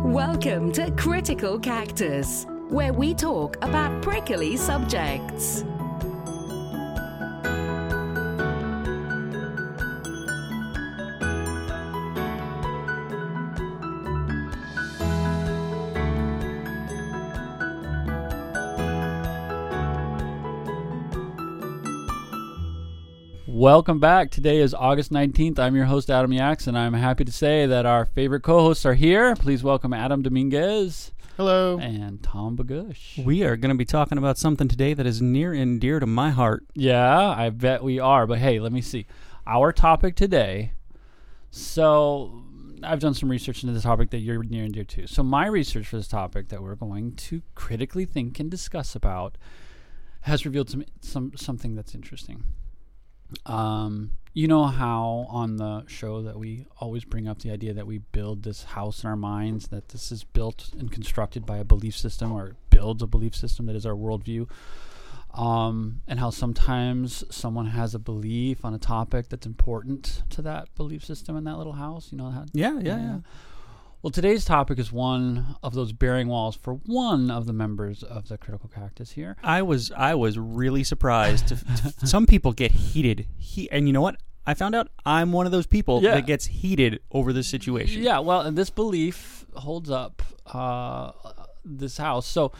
Welcome to Critical Cactus, where we talk about prickly subjects. Welcome back. Today is August 19th. I'm your host, Adam Yax, and I'm happy to say that our favorite co-hosts are here. Please welcome Adam Dominguez. Hello. And Tom Bagush. We are going to be talking about something today that is near and dear to my heart. Yeah, I bet we are. But hey, let me see. Our topic today. So I've done some research into this topic that you're near and dear to. So my research for this topic that we're going to critically think and discuss about has revealed something that's interesting. You know how on the show that we always bring up the idea that we build this house in our minds, that this is built and constructed by a belief system, or builds a belief system that is our worldview, and how sometimes someone has a belief on a topic that's important to that belief system in that little house, you know that? Yeah. Well, today's topic is one of those bearing walls for one of the members of the Critical Cactus here. I was really surprised. Some people get heated. And you know what? I found out I'm one of those people that gets heated over this situation. Yeah, well, and this belief holds up this house. So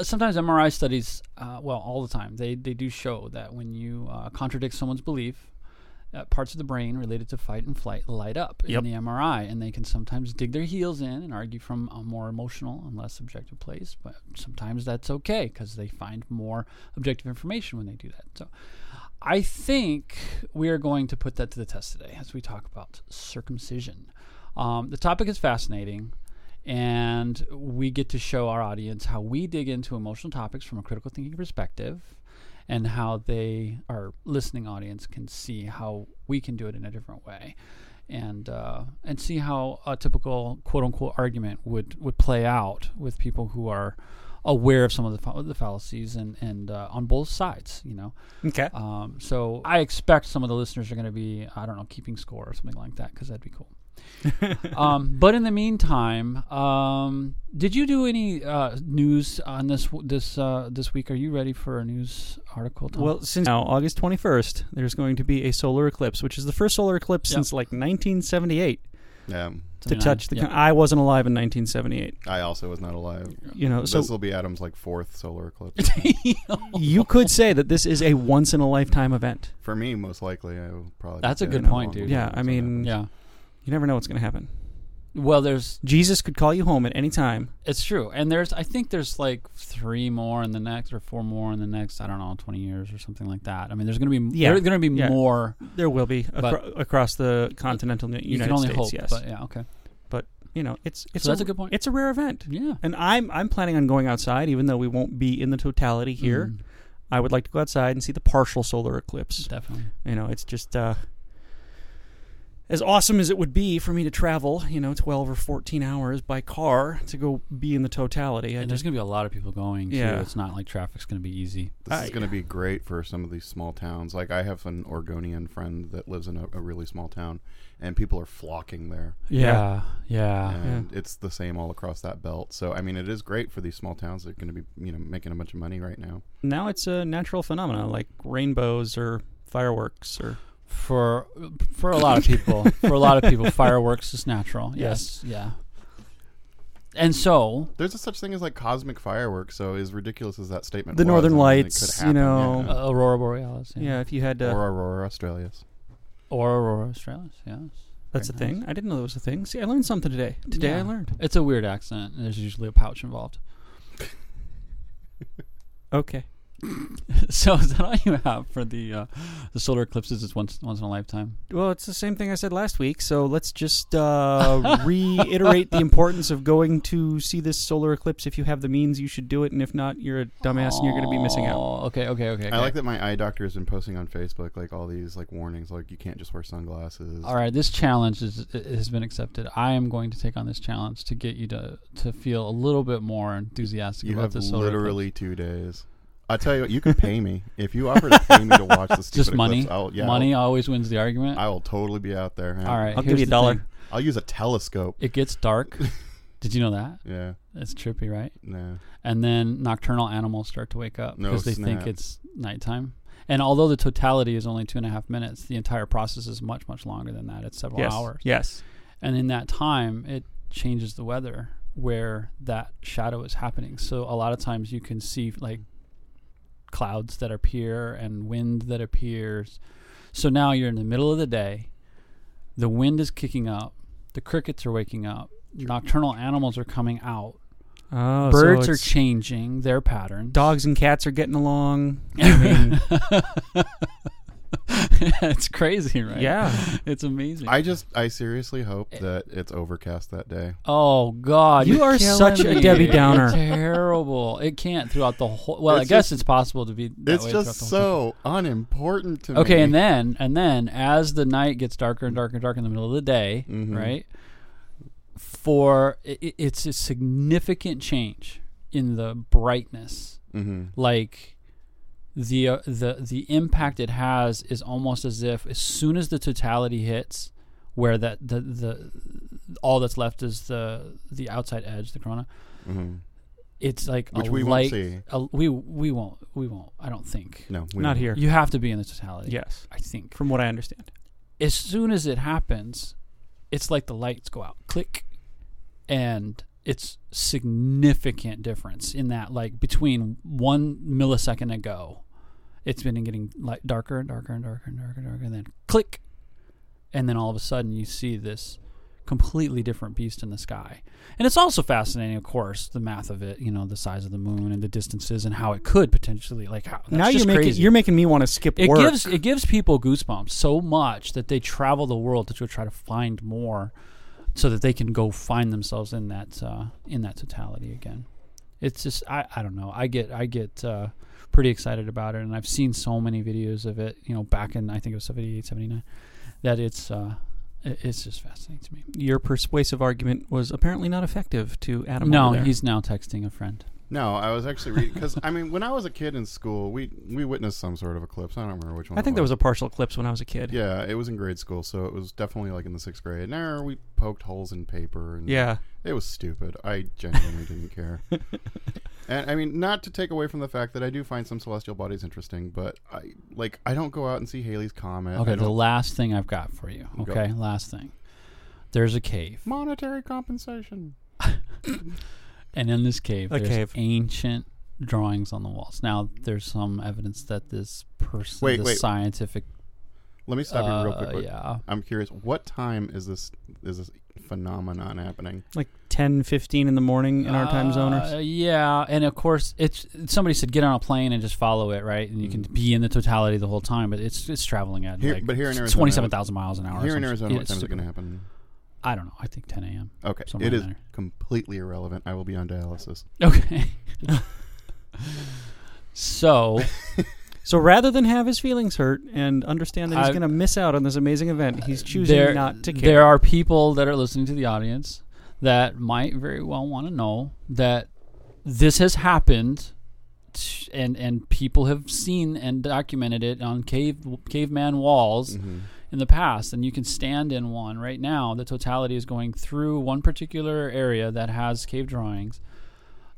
sometimes MRI studies, all the time, they do show that when you contradict someone's belief, parts of the brain related to fight and flight light up in the MRI, and they can sometimes dig their heels in and argue from a more emotional and less subjective place, but sometimes that's okay because they find more objective information when they do that. So I think we are going to put that to the test today as we talk about circumcision. The topic is fascinating, and we get to show our audience how we dig into emotional topics from a critical thinking perspective, and how our listening audience can see how we can do it in a different way, and see how a typical quote-unquote argument would play out with people who are aware of some of the fallacies and on both sides, you know. Okay. So I expect some of the listeners are going to be, I don't know, keeping score or something like that, because that'd be cool. But in the meantime, did you do any news on this week? Are you ready for a news article, Tom? Well, since now, August 21st, there's going to be a solar eclipse, which is the first solar eclipse since like 1978. Yeah. To touch the I wasn't alive in 1978. I also was not alive. You know, so this will be Adam's like fourth solar eclipse. You could say that this is a once in a lifetime event. For me, most likely, I will probably. That's a good point, dude. Yeah, I mean, yeah. You never know what's going to happen. Well, Jesus could call you home at any time. It's true. And I think there's like 3 more in the next, or 4 more in the next, I don't know, 20 years or something like that. I mean, there's going to be more. There will be across the continental United States. You can only hope, yes. But yeah, okay. But, you know, so that's a good point. It's a rare event. Yeah. And I'm planning on going outside, even though we won't be in the totality here. I would like to go outside and see the partial solar eclipse. Definitely. You know, it's just as awesome as it would be for me to travel, you know, 12 or 14 hours by car to go be in the totality. And there's going to be a lot of people going, too. It's not like traffic's going to be easy. This is going to be great for some of these small towns. Like, I have an Oregonian friend that lives in a really small town, and people are flocking there. Yeah. And it's the same all across that belt. So, I mean, it is great for these small towns that are going to be, you know, making a bunch of money right now. Now it's a natural phenomena, like rainbows or fireworks or... For a lot of people, fireworks is natural. Yes. Yeah. And so there's a such thing as like cosmic fireworks. So as ridiculous as that statement, the Northern Lights, happen, you know, Aurora Borealis. Yeah. If you had or Aurora Australis. Yes. That's a thing. I didn't know that was a thing. See, I learned something today. I learned. It's a weird accent, and there's usually a pouch involved. Okay. So is that all you have for the solar eclipses? It's once in a lifetime. Well, it's the same thing I said last week. So let's just reiterate the importance of going to see this solar eclipse. If you have the means, you should do it, and if not, you're a dumbass and you're going to be missing out. Okay. I like that my eye doctor has been posting on Facebook like all these like warnings, like you can't just wear sunglasses. All right, this challenge has been accepted. I am going to take on this challenge to get you to feel a little bit more enthusiastic about the solar eclipse. You have literally 2 days. I tell you what, you could pay me. If you offer to pay me to watch the stupid just money. Eclipse, money always wins the argument. I will totally be out there. Man. All right. I'll give you $1. I'll use a telescope. It gets dark. Did you know that? Yeah. That's trippy, right? No. And then nocturnal animals start to wake up because they think it's nighttime. And although the totality is only 2.5 minutes, the entire process is much, much longer than that. It's several hours. Yes. And in that time, it changes the weather where that shadow is happening. So a lot of times you can see like clouds that appear and wind that appears. So now you're in the middle of the day. The wind is kicking up. The crickets are waking up. Nocturnal animals are coming out. Oh, birds are changing their pattern. Dogs and cats are getting along. I mean, it's crazy, right? Yeah, it's amazing. I seriously hope that it's overcast that day. Oh God, you are such a Debbie Downer. It's terrible. It can't throughout the whole. Well, I guess it's possible to be. It's just so unimportant to me. Okay, and then as the night gets darker and darker and darker in the middle of the day, mm-hmm. right? It's a significant change in the brightness, mm-hmm. like. The impact it has is almost as if as soon as the totality hits, where that the all that's left is the outside edge, the corona. Mm-hmm. It's like which we won't see. We won't. I don't think. No, not here. You have to be in the totality. Yes, I think. From what I understand, as soon as it happens, it's like the lights go out, click, and. It's significant difference in that, like between 1 millisecond ago, it's been getting like darker and darker and darker and darker and darker, and then click, and then all of a sudden you see this completely different beast in the sky. And it's also fascinating, of course, the math of it, you know, the size of the moon and the distances and how it could potentially like. How, that's now just you're making me want to skip work. It gives people goosebumps so much that they travel the world to try to find more. So that they can go find themselves in that totality again. It's just I don't know. I get pretty excited about it, and I've seen so many videos of it. You know, back in I think it was 78, 79. That it's just fascinating to me. Your persuasive argument was apparently not effective to Adam. No, he's now texting a friend. No, I was actually reading because I mean, when I was a kid in school, we witnessed some sort of eclipse. I don't remember which one. I think there was a partial eclipse when I was a kid. Yeah, it was in grade school, so it was definitely like in the 6th grade. Nah, we poked holes in paper. And yeah, it was stupid. I genuinely didn't care. And I mean, not to take away from the fact that I do find some celestial bodies interesting, but I don't go out and see Halley's Comet. Okay, the last thing I've got for you. Okay, last thing. There's a cave. Monetary compensation. And in this cave, there's ancient drawings on the walls. Now, there's some evidence that this person, scientific... Let me stop you real quick. Yeah. I'm curious, what time is this phenomenon happening? Like 10:15 in the morning in our time zone? Yeah, and of course, it's somebody said get on a plane and just follow it, right? And you can be in the totality the whole time, but it's traveling at here in Arizona, 27,000 miles an hour. Here in Arizona, what time is it going to happen? I don't know. I think 10 a.m. Okay. It is completely irrelevant. I will be on dialysis. Okay. So rather than have his feelings hurt and understand that he's going to miss out on this amazing event, he's choosing not to care. There are people that are listening to the audience that might very well want to know that this has happened and people have seen and documented it on caveman walls. Mm-hmm. In the past, and you can stand in one right now. The totality is going through one particular area that has cave drawings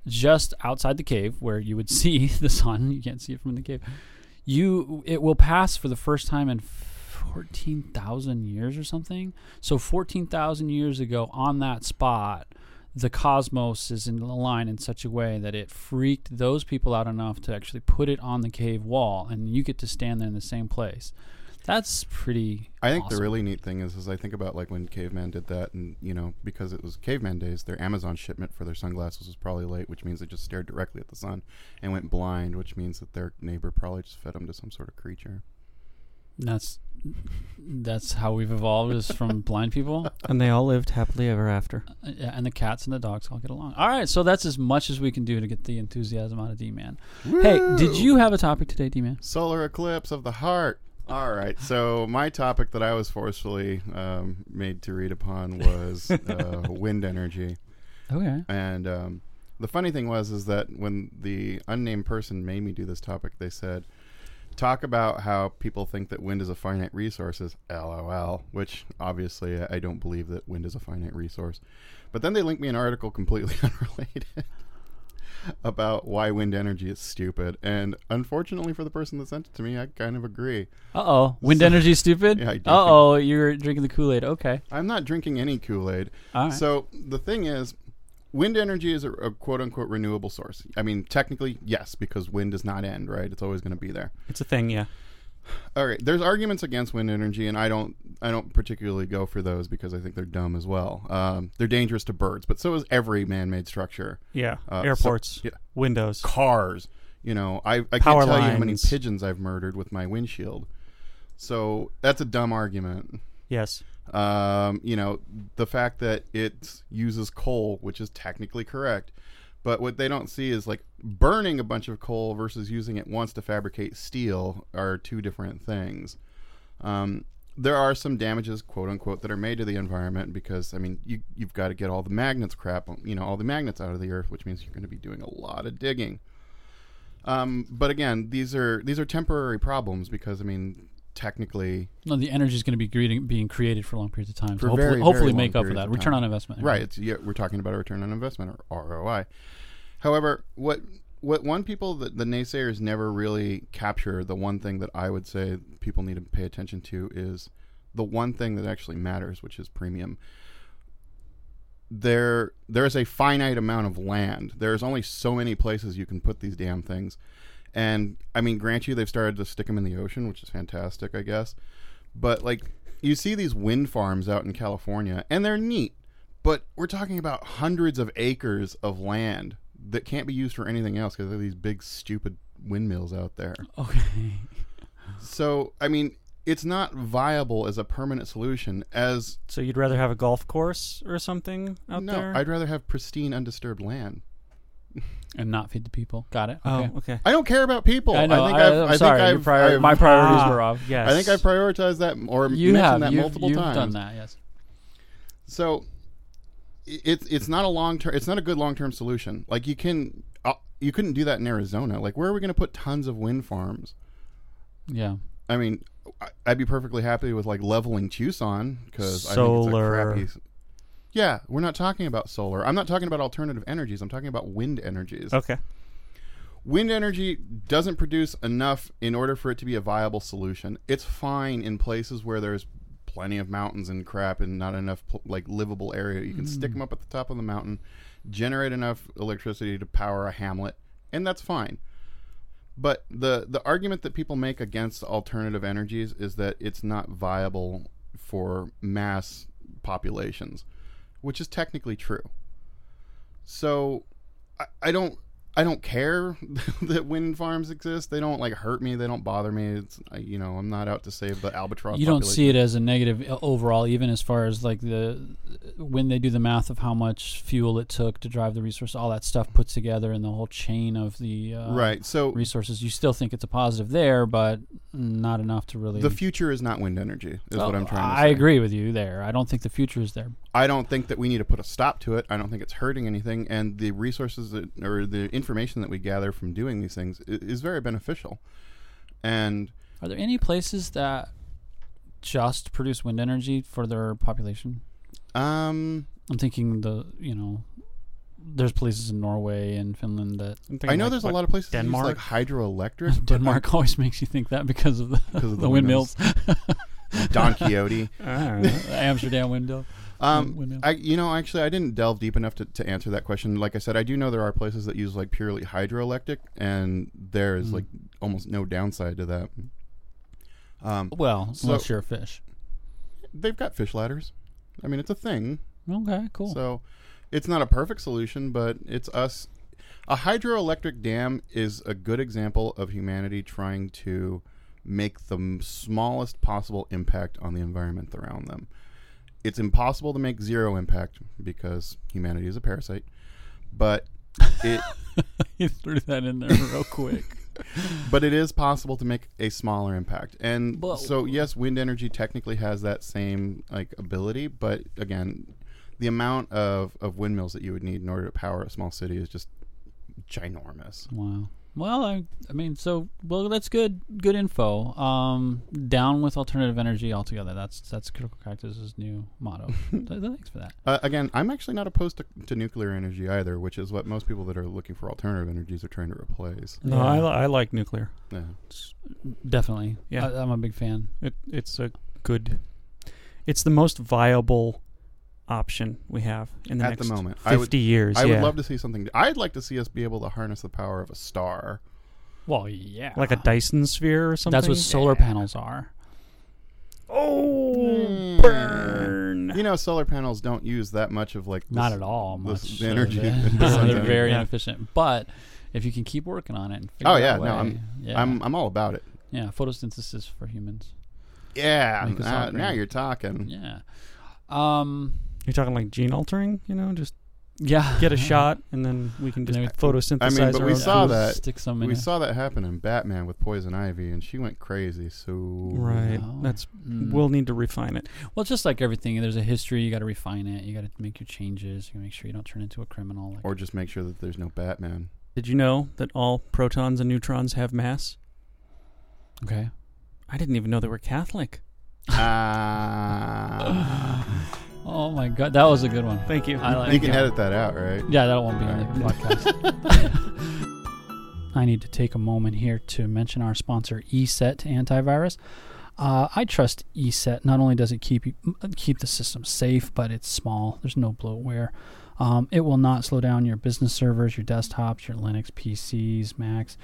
just outside the cave where you would see the sun. You can't see it from the cave. It will pass for the first time in 14,000 years or something. So 14,000 years ago on that spot, the cosmos is in line in such a way that it freaked those people out enough to actually put it on the cave wall, and you get to stand there in the same place. That's pretty awesome. The really neat thing is I think about like when caveman did that, and you know, because it was caveman days, their Amazon shipment for their sunglasses was probably late, which means they just stared directly at the sun and went blind, which means that their neighbor probably just fed them to some sort of creature. That's how we've evolved, is from blind people. And they all lived happily ever after. Yeah, and the cats and the dogs all get along. All right, so that's as much as we can do to get the enthusiasm out of D-Man. Woo! Hey, did you have a topic today, D-Man? Solar eclipse of the heart. All right, so my topic that I was forcefully made to read upon was wind energy. Okay. And The funny thing was is that when the unnamed person made me do this topic, they said, talk about how people think that wind is a finite resource is LOL, which obviously I don't believe that wind is a finite resource. But then they linked me an article completely unrelated about why wind energy is stupid. And unfortunately for the person that sent it to me, I kind of agree. Uh-oh. Wind energy is stupid? Yeah, I do. Uh-oh, you're drinking the Kool-Aid. Okay. I'm not drinking any Kool-Aid. All right. So the thing is, wind energy is a quote-unquote renewable source. I mean, technically, yes, because wind does not end, right? It's always going to be there. It's a thing, yeah. All right. There's arguments against wind energy, and I don't particularly go for those because I think they're dumb as well. They're dangerous to birds, but so is every man-made structure. Yeah. Airports, windows, cars. You know, I can't tell you how many pigeons I've murdered with my windshield. So that's a dumb argument. Yes. You know, the fact that it uses coal, which is technically correct, but what they don't see is like burning a bunch of coal versus using it once to fabricate steel are two different things. There are some damages, quote unquote, that are made to the environment because, I mean, you've got to get all the magnets all the magnets out of the earth, which means you're going to be doing a lot of digging. But again, these are temporary problems because, I mean, technically, no, the energy is going to be being created for long periods of time. So hopefully make up for that return on investment. Anyway. Right. We're talking about a return on investment, or ROI. However, the naysayers never really capture, the one thing that I would say people need to pay attention to is the one thing that actually matters, which is premium. There is a finite amount of land. There's only so many places you can put these damn things. And, I mean, grant you, they've started to stick them in the ocean, which is fantastic, I guess. But, like, you see these wind farms out in California, and they're neat. But we're talking about hundreds of acres of land that can't be used for anything else because there are these big, stupid windmills out there. Okay. So, I mean, it's not viable as a permanent solution as... So you'd rather have a golf course or something out there? No, I'd rather have pristine, undisturbed land. And not feed the people. Got it. Okay. Oh, okay. I don't care about people. I know. My priorities were off. Yes. I think I prioritized that or you mentioned have. That you've, multiple you've times. You've done that, yes. So it's not a long-term. It's not a good long-term solution. Like you couldn't do that in Arizona. Like where are we going to put tons of wind farms? Yeah. I mean, I'd be perfectly happy with like leveling Tucson because I think it's a crappy. Yeah, we're not talking about solar. I'm not talking about alternative energies. I'm talking about wind energies. Okay. Wind energy doesn't produce enough in order for it to be a viable solution. It's fine in places where there's plenty of mountains and crap and not enough like livable area. You can stick them up at the top of the mountain, generate enough electricity to power a hamlet, and that's fine. But the argument that people make against alternative energies is that it's not viable for mass populations. Which is technically true. So, I don't care that wind farms exist. They don't like hurt me. They don't bother me. It's I'm not out to save the albatross. You don't see it as a negative overall, even as far as like when they do the math of how much fuel it took to drive the resource, all that stuff put together, and the whole chain of the resources. You still think it's a positive there, but not enough to really. The future is not wind energy, is what I'm trying to say. I agree with you there. I don't think the future is there. I don't think that we need to put a stop to it. I don't think it's hurting anything, and the resources the information that we gather from doing these things is very beneficial. And are there any places that just produce wind energy for their population? I'm thinking there's places in Norway and Finland that I know there's a lot of places that use like hydroelectric. Denmark always makes you think that because of the windmills. Don Quixote. I don't know. Amsterdam windmill. Actually, I didn't delve deep enough to answer that question. Like I said, I do know there are places that use like purely hydroelectric, and there is like almost no downside to that. Unless you're a fish. They've got fish ladders. I mean, it's a thing. Okay, cool. So it's not a perfect solution, but it's us. A hydroelectric dam is a good example of humanity trying to make the smallest possible impact on the environment around them. It's impossible to make zero impact because humanity is a parasite, but it... You threw that in there real quick. But it is possible to make a smaller impact. And so, yes, wind energy technically has that same like ability, but again, the amount of windmills that you would need in order to power a small city is just ginormous. Wow. Well, I mean, so, well, that's good info. Down with alternative energy altogether. That's Critical Cactus's new motto. Thanks for that. Again, I'm actually not opposed to nuclear energy either, which is what most people that are looking for alternative energies are trying to replace. No, yeah. I like nuclear. Yeah. Definitely. Yeah. I'm a big fan. It's a good... It's the most viable option we have in the next 50 years. I would love to see something. I'd like to see us be able to harness the power of a star. Well, yeah. Like a Dyson sphere or something? That's what solar panels are. Oh, burn. You know, solar panels don't use that much of like... Not at all much. The energy. They're very inefficient. But if you can keep working on it and figure out a way. I'm all about it. Yeah, photosynthesis for humans. Yeah, now you're talking. Yeah. You're talking like gene altering, you know, just get a shot and then we can just photosynthesize. I mean, but we saw that happen in Batman with Poison Ivy and she went crazy, so... Right. No. We'll need to refine it. Well, it's just like everything. There's a history. You got to refine it. You got to make your changes. You got to make sure you don't turn into a criminal. Or just make sure that there's no Batman. Did you know that all protons and neutrons have mass? Okay. I didn't even know they were Catholic. Oh my God, that was a good one. Thank you. You can edit that out, right? Yeah, that won't be on the podcast. I need to take a moment here to mention our sponsor, ESET Antivirus. I trust ESET. Not only does it keep the system safe, but it's small. There's no bloatware. It will not slow down your business servers, your desktops, your Linux, PCs, Macs,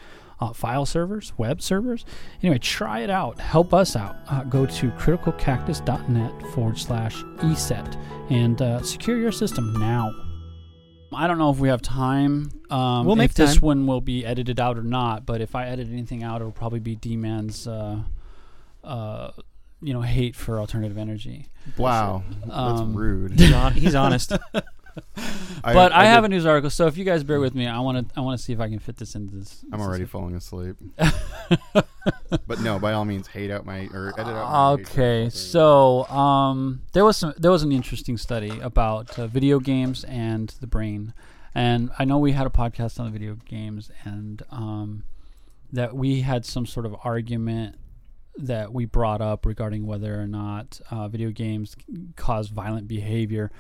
file servers, web servers. Anyway, try it out. Help us out. Go to criticalcactus.net/ESET and secure your system now. I don't know if we have time. We'll make time. This one will be edited out or not, but if I edit anything out, it'll probably be D-Man's... hate for alternative energy. Wow. So, that's rude. He's honest. But I have a news article, so if you guys bear with me, I want to see if I can fit this into this. I'm already falling asleep. But no, by all means, edit out my hate. Okay, so there was an interesting study about video games and the brain, and I know we had a podcast on the video games, and that we had some sort of argument that we brought up regarding whether or not video games cause violent behavior.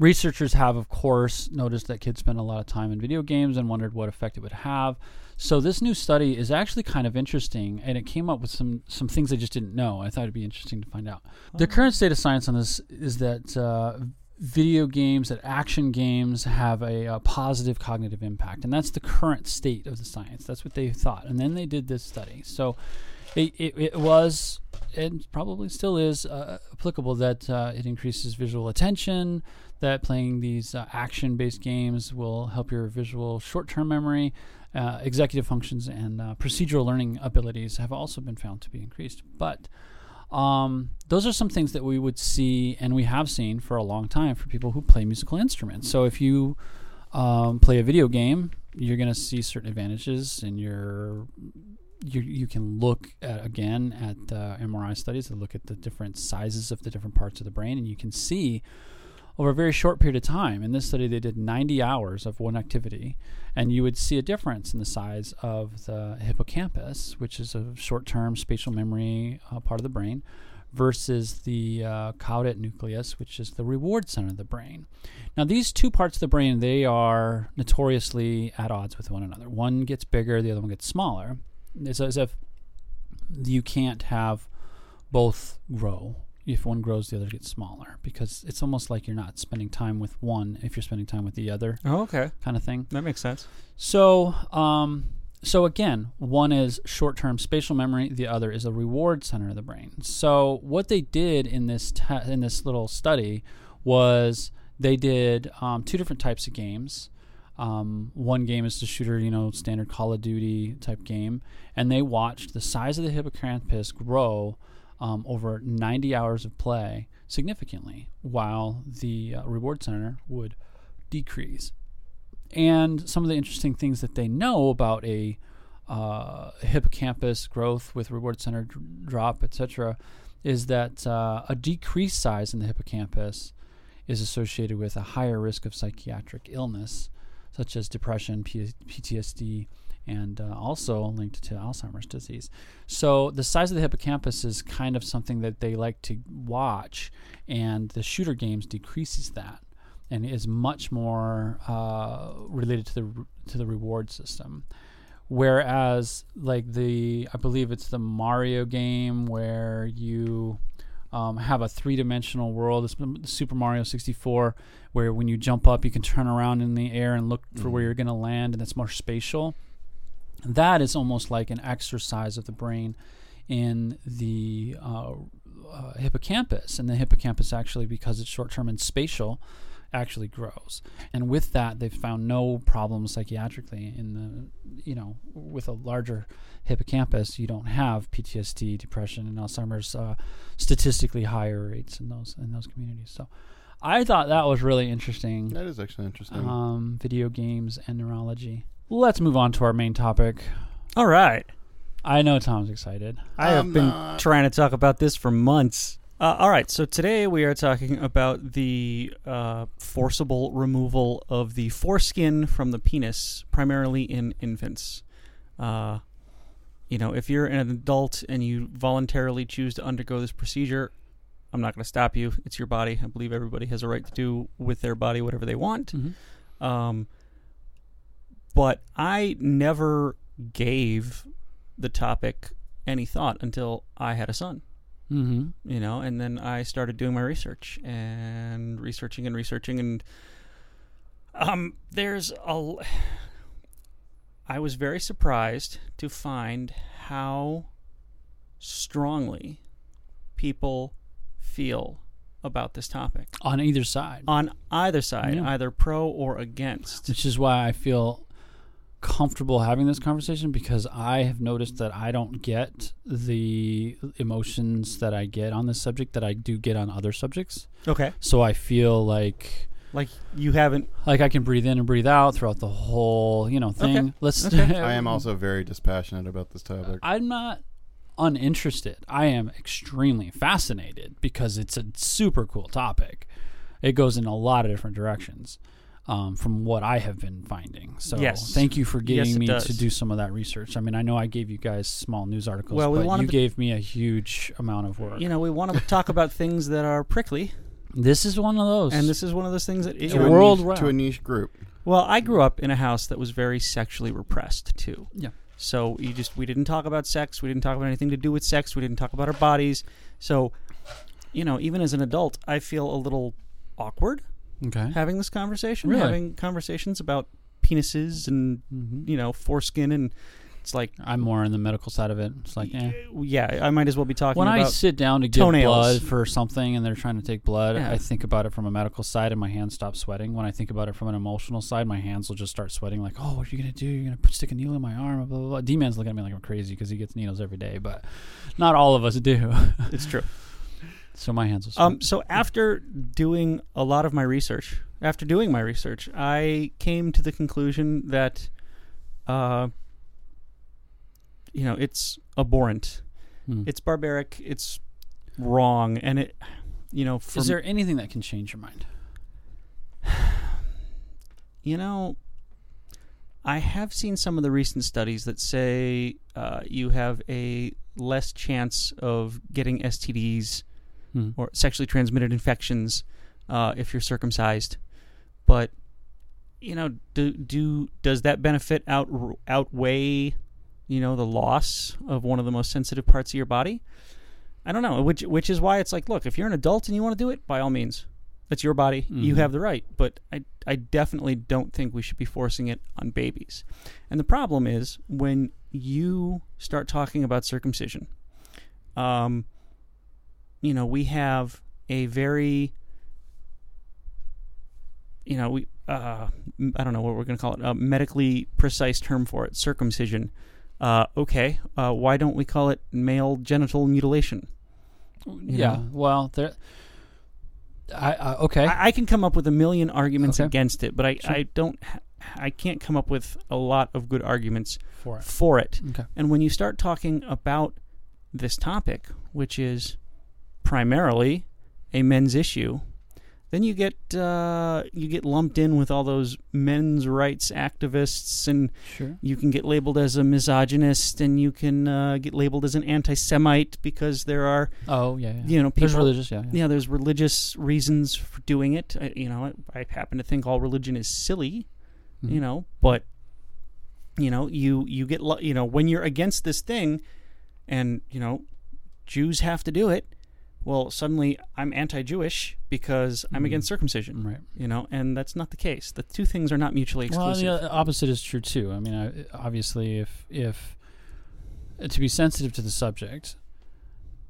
Researchers have, of course, noticed that kids spend a lot of time in video games and wondered what effect it would have. So this new study is actually kind of interesting, and it came up with some things I just didn't know. I thought it'd be interesting to find out. The current state of science on this is that video games, that action games have a positive cognitive impact, and that's the current state of the science. That's what they thought, and then they did this study. So it was... It probably still is applicable that it increases visual attention, that playing these action-based games will help your visual short-term memory, executive functions, and procedural learning abilities have also been found to be increased. But those are some things that we would see, and we have seen for a long time, for people who play musical instruments. So if you play a video game, you're going to see certain advantages in your... You can look at the MRI studies and look at the different sizes of the different parts of the brain, and you can see over a very short period of time. In this study, they did 90 hours of one activity, and you would see a difference in the size of the hippocampus, which is a short-term spatial memory part of the brain, versus the caudate nucleus, which is the reward center of the brain. Now, these two parts of the brain, they are notoriously at odds with one another. One gets bigger, the other one gets smaller. It's as if you can't have both grow. If one grows, the other gets smaller, because it's almost like you're not spending time with one if you're spending time with the other. Oh, okay. Kind of thing. That makes sense. So, so again, one is short-term spatial memory. The other is the reward center of the brain. So what they did in this in this little study was they did two different types of games. One game is the shooter, standard Call of Duty type game, and they watched the size of the hippocampus grow over 90 hours of play significantly, while the reward center would decrease. And some of the interesting things that they know about a hippocampus growth with reward center drop, etc., is that a decreased size in the hippocampus is associated with a higher risk of psychiatric illness, such as depression, PTSD, and also linked to Alzheimer's disease. So the size of the hippocampus is kind of something that they like to watch, and the shooter games decreases that and is much more related to the reward system. Whereas, like I believe it's the Mario game where you have a three-dimensional world. It's Super Mario 64, where when you jump up, you can turn around in the air and look for where you're going to land, and it's more spatial. That is almost like an exercise of the brain in the hippocampus. And the hippocampus actually, because it's short-term and spatial, actually grows. And with that, they've found no problems psychiatrically in the, with a larger hippocampus, you don't have PTSD, depression, and Alzheimer's statistically higher rates in those communities. So I thought that was really interesting. That is actually interesting. Video games and neurology. Let's move on to our main topic. All right. I know Tom's excited. I have been trying to talk about this for months. All right, so today we are talking about the forcible removal of the foreskin from the penis, primarily in infants. If you're an adult and you voluntarily choose to undergo this procedure, I'm not going to stop you. It's your body. I believe everybody has a right to do with their body whatever they want. Mm-hmm. But I never gave the topic any thought until I had a son. Mm-hmm. And then I started doing my research and researching. And I was very surprised to find how strongly people feel about this topic. On either side. Yeah. Either pro or against. Which is why I feel comfortable having this conversation, because I have noticed that I don't get the emotions that I get on this subject that I do get on other subjects. Okay. So I feel like you haven't, like I can breathe in and breathe out throughout the whole, thing. Okay. I am also very dispassionate about this topic. I'm not uninterested. I am extremely fascinated because it's a super cool topic. It goes in a lot of different directions. From what I have been finding. So yes. Thank you for getting me to do some of that research. I mean, I know I gave you guys small news articles, but you gave me a huge amount of work. We want to talk about things that are prickly. This is one of those. And this is one of those things that is worldwide. To a niche group. Well, I grew up in a house that was very sexually repressed, too. Yeah. So we didn't talk about sex. We didn't talk about anything to do with sex. We didn't talk about our bodies. So, even as an adult, I feel a little awkward. Okay. Having this conversation, really? Having conversations about penises and foreskin, and it's like I'm more on the medical side of it. It's like, yeah, I might as well be talking about toenails. When I sit down to get blood for something, and they're trying to take blood, I think about it from a medical side, and my hands stop sweating. When I think about it from an emotional side, my hands will just start sweating. Like, oh, what are you gonna do? You're gonna stick a needle in my arm? Blah blah blah. D-man's looking at me like I'm crazy because he gets needles every day, but not all of us do. It's true. So my hands are so after doing a lot of my research, I came to the conclusion that, it's abhorrent. It's barbaric. It's wrong. And it, is there anything that can change your mind? I have seen some of the recent studies that say you have a less chance of getting STDs or sexually transmitted infections if you're circumcised. But, does that benefit outweigh, the loss of one of the most sensitive parts of your body? I don't know, which is why it's like, look, if you're an adult and you want to do it, by all means. That's your body. Mm-hmm. You have the right. But I definitely don't think we should be forcing it on babies. And the problem is when you start talking about circumcision, we have a very, I don't know what we're going to call it, a medically precise term for it, circumcision. Why don't we call it male genital mutilation? I can come up with a million arguments against it, but I can't come up with a lot of good arguments for it. Okay. And when you start talking about this topic, which is primarily a men's issue, Then you get lumped in with all those men's rights activists, and sure, you can get labeled as a misogynist, and you can get labeled as an anti-Semite because there are you know, people, there's religious there's religious reasons for doing it. I happen to think all religion is silly, you know, but you know, you get when you're against this thing, and you know, Jews have to do it. Well, suddenly I'm anti-Jewish because I'm against circumcision, right? You know, and that's not the case. The two things are not mutually exclusive. Well, the opposite is true too. I mean, obviously, if to be sensitive to the subject,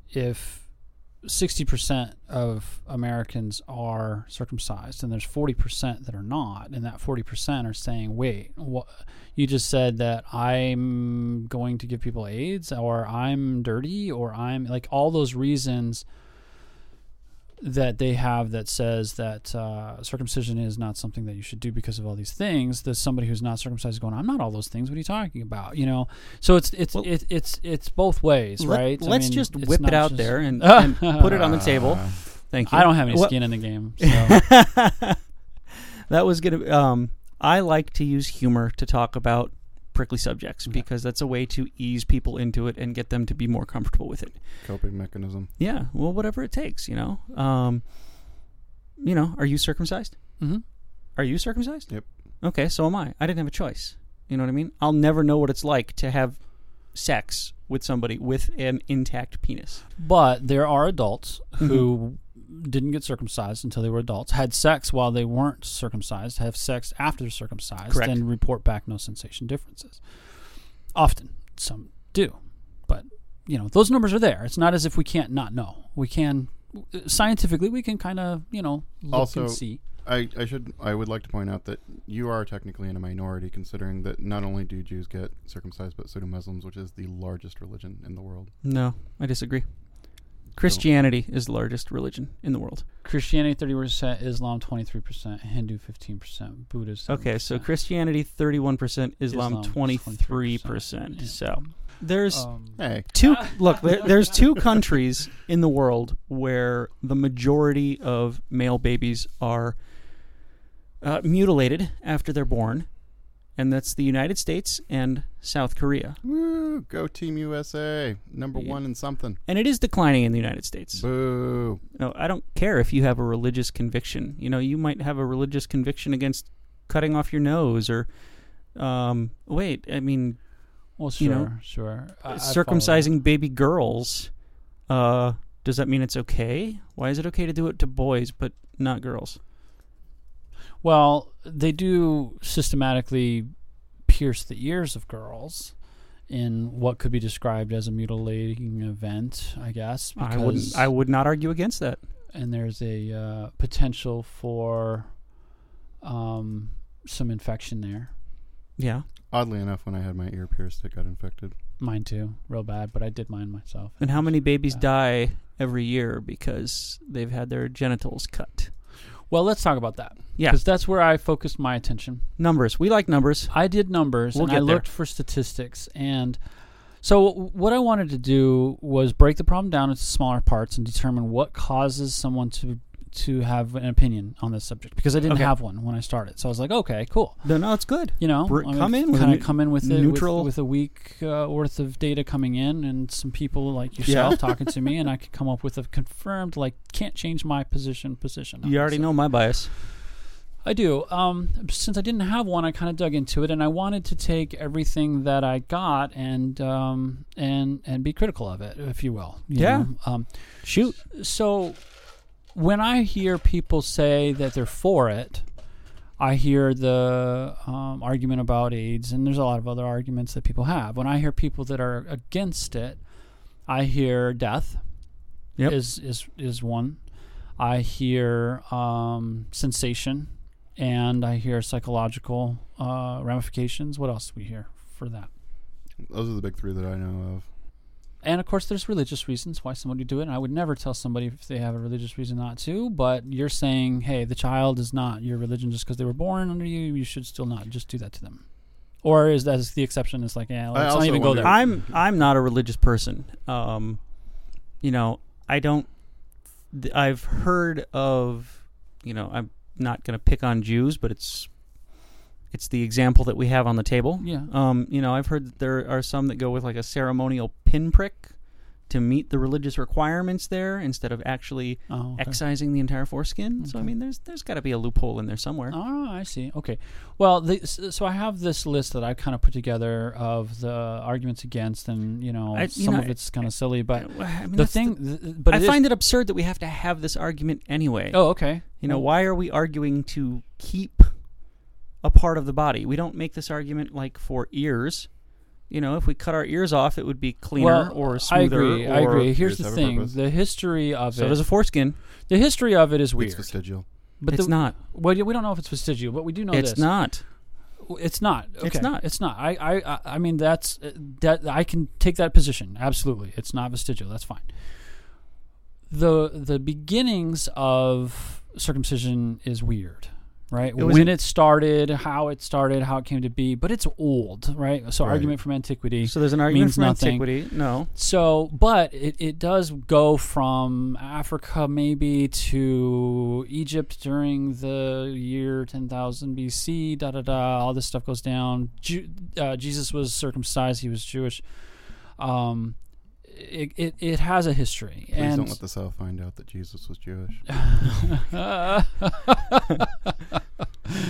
if 60% of Americans are circumcised and there's 40% that are not, and that 40% are saying, "Wait, you just said that I'm going to give people AIDS, or I'm dirty, or I'm like all those reasons." That they have that says that circumcision is not something that you should do because of all these things. There's somebody who's not circumcised going, I'm not all those things. What are you talking about? You know, so it's both ways, right? Let's just whip it out there and put it on the table. Thank you. I don't have any skin in the game. So. That was gonna. I like to use humor to talk about prickly subjects because that's a way to ease people into it and get them to be more comfortable with it. Coping mechanism. Yeah, well, whatever it takes, you know. You know, are you circumcised? Mm-hmm. Are you circumcised? Yep. Okay, so am I. I didn't have a choice. You know what I mean? I'll never know what it's like to have sex with somebody with an intact penis. But there are adults who didn't get circumcised until they were adults, had sex while they weren't circumcised, have sex after they're circumcised, and report back no sensation differences. Often, some do. But, you know, those numbers are there. It's not as if we can't not know. We can, scientifically, we can kind of, you know, look also, and see. I would like to point out that you are technically in a minority, considering that not only do Jews get circumcised, but so do Muslims, which is the largest religion in the world. No, I disagree. Christianity is the largest religion in the world. Christianity 31%, Islam 23%, Hindu 15%, Buddhist 7%. Okay, so Christianity 31%, Islam 23%. Yeah. So there's there's two countries in the world where the majority of male babies are mutilated after they're born, and that's the United States and South Korea. Woo! Go Team USA. Number one in something. And it is declining in the United States. Boo. No, I don't care if you have a religious conviction. You know, you might have a religious conviction against cutting off your nose or... Well, sure, you know, sure. Circumcising baby girls. Does that mean it's okay? Why is it okay to do it to boys but not girls? Well, they do systematically pierce the ears of girls in what could be described as a mutilating event, I guess. I would not argue against that. And there's a potential for some infection there. Yeah. Oddly enough, when I had my ear pierced, it got infected. Mine too, real bad, but I did mine myself. And how many babies die every year because they've had their genitals cut? Well, let's talk about that. Yeah. Because that's where I focused my attention. Numbers. We like numbers. I did numbers, and I looked for statistics. And so what I wanted to do was break the problem down into smaller parts and determine what causes someone to have an opinion on this subject. Because I didn't have one when I started. So I was like, okay, cool. No, it's good. You know, come in with a week worth of data coming in and some people like yourself talking to me, and I could come up with a confirmed, like, can't change my position. You already know my bias. I do. Since I didn't have one, I kind of dug into it, and I wanted to take everything that I got and be critical of it, if you will. You know? Shoot. So... when I hear people say that they're for it, I hear the argument about AIDS, and there's a lot of other arguments that people have. When I hear people that are against it, I hear death is one. I hear sensation, and I hear psychological ramifications. What else do we hear for that? Those are the big three that I know of. And, of course, there's religious reasons why someone would do it. And I would never tell somebody if they have a religious reason not to, but you're saying, hey, the child is not your religion just because they were born under you. You should still not just do that to them. Or is that the exception? It's like, let's not even go there. I'm not a religious person. I've heard of you know, I'm not going to pick on Jews, but it's the example that we have on the table. Yeah. You know, I've heard that there are some that go with like a ceremonial pinprick to meet the religious requirements there instead of actually excising the entire foreskin. Okay. So, I mean, there's got to be a loophole in there somewhere. Oh, I see. Okay. Well, so I have this list that I kind of put together of the arguments against, and, you know, some of it's kind of silly, but I mean, the thing... But I find it absurd that we have to have this argument anyway. Oh, okay. You know, why are we arguing to keep a part of the body? We don't make this argument, like, for ears. You know, if we cut our ears off, it would be cleaner or smoother. I agree. Here's the thing. Purpose. The history of it... So does a foreskin. The history of it is weird. It's vestigial. But it's not. Well, we don't know if it's vestigial, but we do know this. It's not. It's not. Okay. It's not. I mean, that's... that I can take that position. Absolutely. It's not vestigial. That's fine. The beginnings of circumcision is weird. Right? When it started, how it started, how it came to be, but it's old, right? So argument from antiquity. So there's an argument from antiquity. No. So, but it does go from Africa maybe to Egypt during the year 10,000 BC, all this stuff goes down. Jesus was circumcised, he was Jewish. It has a history. Please don't let the South find out that Jesus was Jewish.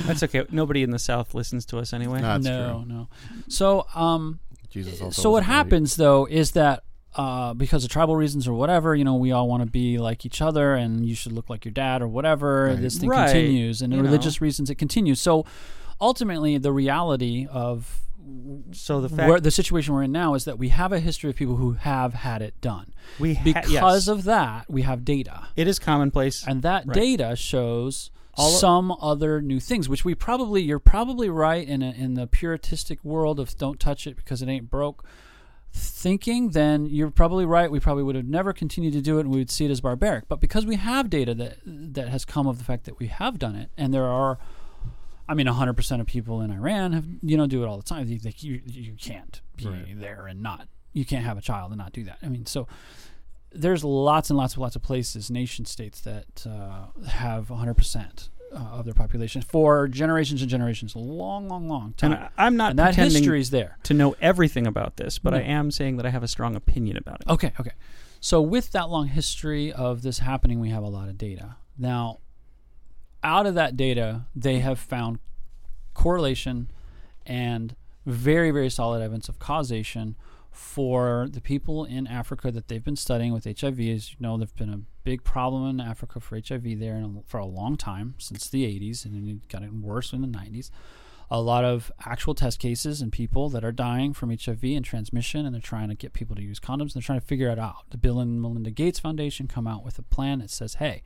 That's okay. Nobody in the South listens to us anyway. No, that's true. So, Jesus also what happens though is that because of tribal reasons or whatever, you know, we all want to be like each other, and you should look like your dad or whatever. Right. This thing continues, and religious reasons it continues. So, ultimately, the reality of the situation we're in now is that we have a history of people who have had it done. Because of that, we have data. It is commonplace. And that data shows some other new things, which you're probably right in the puritistic world of don't touch it because it ain't broke thinking, then you're probably right. We probably would have never continued to do it, and we would see it as barbaric. But because we have data that has come of the fact that we have done it, and there are... 100% of people in Iran have, you know, do it all the time. You can't be there and not. You can't have a child and not do that. I mean, so there's lots and lots of places, nation states that have 100% of their population for generations and generations, long time. And I'm not pretending that history's there to know everything about this, but I am saying that I have a strong opinion about it. Okay. So with that long history of this happening, we have a lot of data now. Out of that data, they have found correlation and very, very solid evidence of causation for the people in Africa that they've been studying with HIV. As you know, there's been a big problem in Africa for HIV there for a long time, since the 80s, and it got worse in the 90s. A lot of actual test cases and people that are dying from HIV and transmission, and they're trying to get people to use condoms, and they're trying to figure it out. The Bill and Melinda Gates Foundation come out with a plan that says, hey,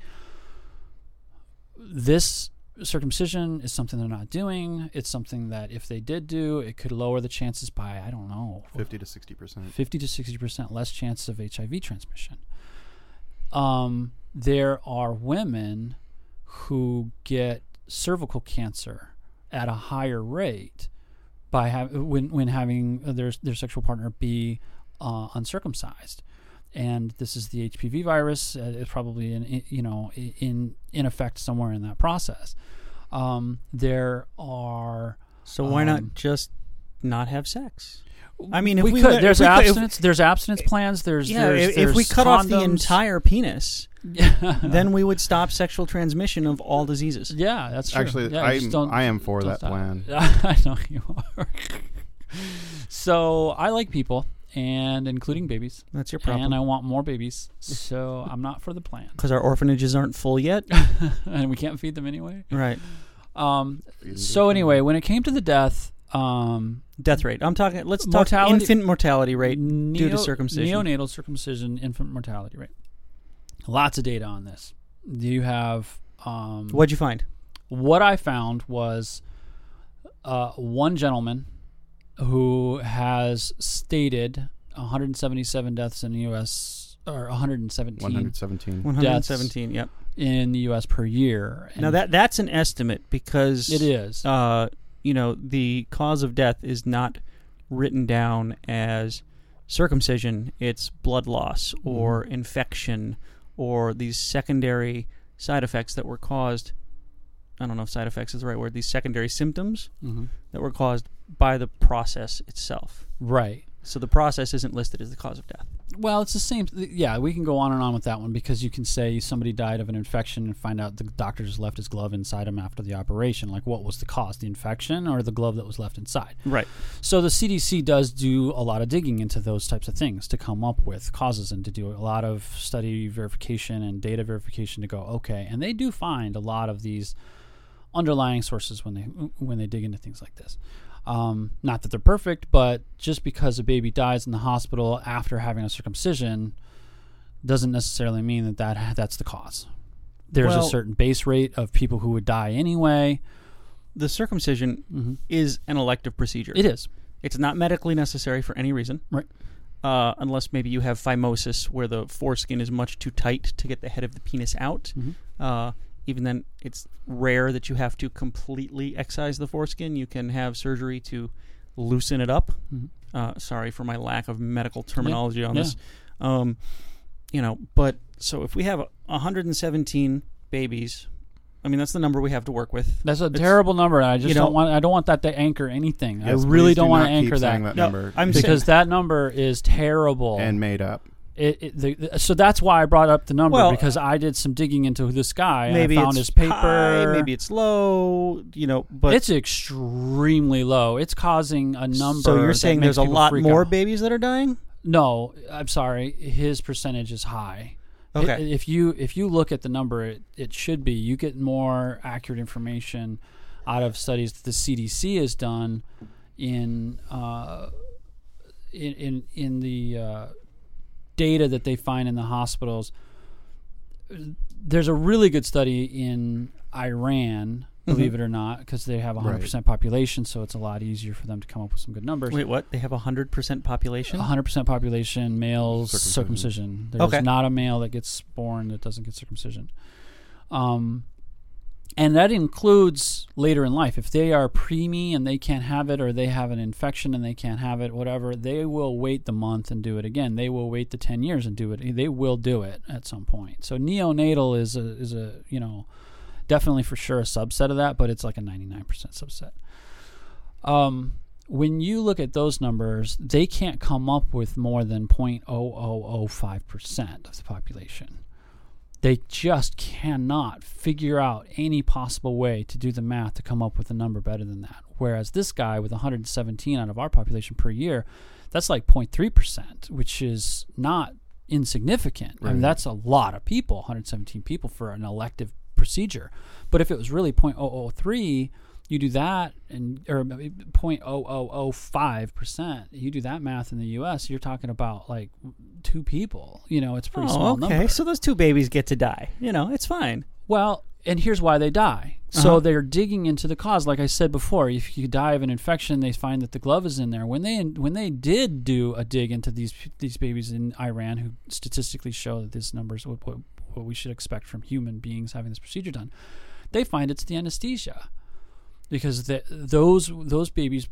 this circumcision is something they're not doing. It's something that if they did do, it could lower the chances by, 50 to 60%. 50 to 60% less chance of HIV transmission. There are women who get cervical cancer at a higher rate by when having their sexual partner be uncircumcised. And this is the HPV virus. It's probably in effect somewhere in that process. There are why not just not have sex? I mean, if we could. There's abstinence. There's abstinence plans. There's if we cut off the entire penis, then we would stop sexual transmission of all diseases. Yeah, that's true. Actually, yeah, I am for that plan. I know you are. So I like people. And including babies. That's your problem. And I want more babies, so I'm not for the plan. Because our orphanages aren't full yet. And we can't feed them anyway. Right. So anyway, when it came to the death rate. I'm talking, let's mortality, talk infant mortality rate due to circumcision. Neonatal circumcision, infant mortality rate. Lots of data on this. You have... what'd you find? What I found was one gentleman... who has stated 177 deaths in the U.S. or 117 yep, in the U.S. per year. And now that's an estimate because it is. You know, the cause of death is not written down as circumcision; it's blood loss or infection or these secondary side effects that were caused, I don't know if side effects is the right word, these secondary symptoms that were caused by the process itself. Right. So the process isn't listed as the cause of death. Well, it's the same. Yeah, we can go on and on with that one because you can say somebody died of an infection and find out the doctor just left his glove inside him after the operation. Like, what was the cause? The infection or the glove that was left inside? Right. So the CDC does do a lot of digging into those types of things to come up with causes and to do a lot of study verification and data verification to go, okay. And they do find a lot of these underlying sources when they dig into things like this. Not that they're perfect, but just because a baby dies in the hospital after having a circumcision doesn't necessarily mean that's the cause. There's a certain base rate of people who would die anyway. The circumcision is an elective procedure. It is. It's not medically necessary for any reason. Right. Unless maybe you have phimosis, where the foreskin is much too tight to get the head of the penis out. Even then, it's rare that you have to completely excise the foreskin. You can have surgery to loosen it up. Sorry for my lack of medical terminology on this. But so if we have 117 babies, I mean, that's the number we have to work with. That's a terrible number. I just don't want that to anchor anything. Yes, I really don't want to anchor that number. Because that number is terrible. And made up. So that's why I brought up the number, because I did some digging into this guy and I found his paper. Maybe it's low, but it's extremely low. It's causing a number. So you're saying there's a lot more babies that are dying? No, I'm sorry. His percentage is high. Okay. If you look at the number, it should be. You get more accurate information out of studies that the CDC has done in the data that they find in the hospitals. There's a really good study in Iran, believe it or not, because they have 100% population, so it's a lot easier for them to come up with some good numbers. Wait, what? They have 100% population? 100% population, males, circumcision. There's not a male that gets born that doesn't get circumcision. And that includes later in life. If they are preemie and they can't have it, or they have an infection and they can't have it, whatever, they will wait the month and do it again. They will wait the 10 years and do it. They will do it at some point. So neonatal is a definitely for sure a subset of that, but it's like a 99% subset. When you look at those numbers, they can't come up with more than 0.0005% of the population. They just cannot figure out any possible way to do the math to come up with a number better than that. Whereas this guy with 117 out of our population per year, that's like 0.3%, which is not insignificant. Right. I mean, that's a lot of people, 117 people for an elective procedure. But if it was really 0.003, you do that, or 0.0005%, you do that math in the U.S., you're talking about like two people. It's a pretty small number. Okay, so those two babies get to die. It's fine. Well, and here's why they die. So they're digging into the cause. Like I said before, if you die of an infection, they find that the glove is in there. When they did do a dig into these babies in Iran, who statistically show that these numbers, what we should expect from human beings having this procedure done, they find it's the anesthesia. Because those babies,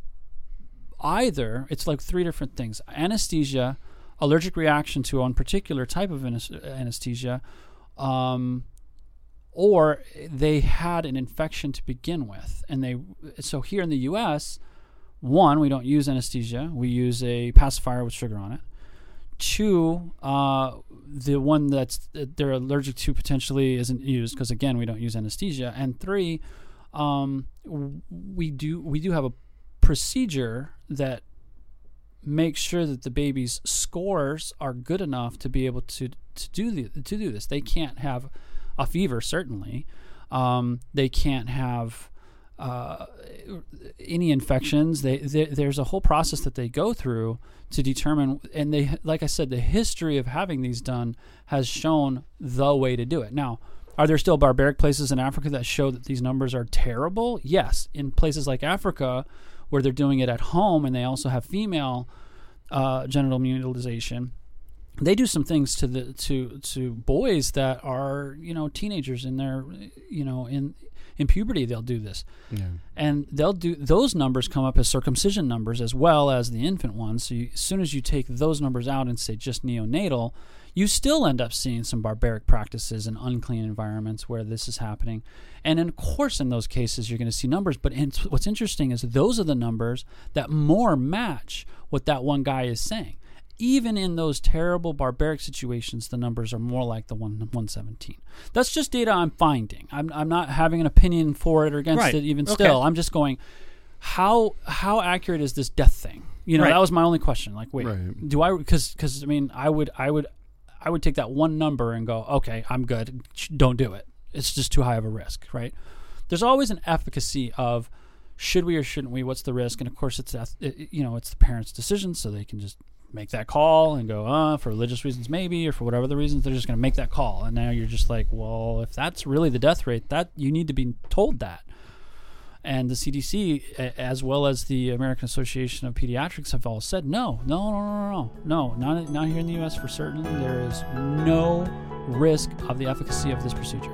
either it's like three different things: anesthesia, allergic reaction to one particular type of anesthesia, or they had an infection to begin with. And so here in the U.S., one, we don't use anesthesia; we use a pacifier with sugar on it. Two, the one that they're allergic to potentially isn't used because again we don't use anesthesia. And three, we do have a procedure that makes sure that the baby's scores are good enough to be able to do this. They can't have a fever, certainly. They can't have any infections. There's a whole process that they go through to determine, and they, like I said, the history of having these done has shown the way to do it. Now, are there still barbaric places in Africa that show that these numbers are terrible? Yes. In places like Africa, where they're doing it at home and they also have female genital mutilation, they do some things to boys that are, teenagers in their, in puberty, they'll do this. Yeah. And those numbers come up as circumcision numbers as well as the infant ones. So as soon as you take those numbers out and say just neonatal, you still end up seeing some barbaric practices in unclean environments where this is happening. And of course, in those cases, you're going to see numbers. But what's interesting is those are the numbers that more match what that one guy is saying. Even in those terrible barbaric situations, the numbers are more like the 117. That's just data I'm finding. I'm not having an opinion for it or against it even still. I'm just going, how accurate is this death thing? You know, that was my only question. Like, wait, do I, because I mean, I would take that one number and go, okay, I'm good. Don't do it. It's just too high of a risk, right? There's always an efficacy of should we or shouldn't we? What's the risk? And of course, it's the parents' decision, so they can just make that call and go, for religious reasons maybe, or for whatever the reasons, they're just going to make that call. And now you're just like, well, if that's really the death rate, that you need to be told that. And the CDC, as well as the American Association of Pediatrics, have all said no, not here in the U.S. for certain. There is no risk of the efficacy of this procedure.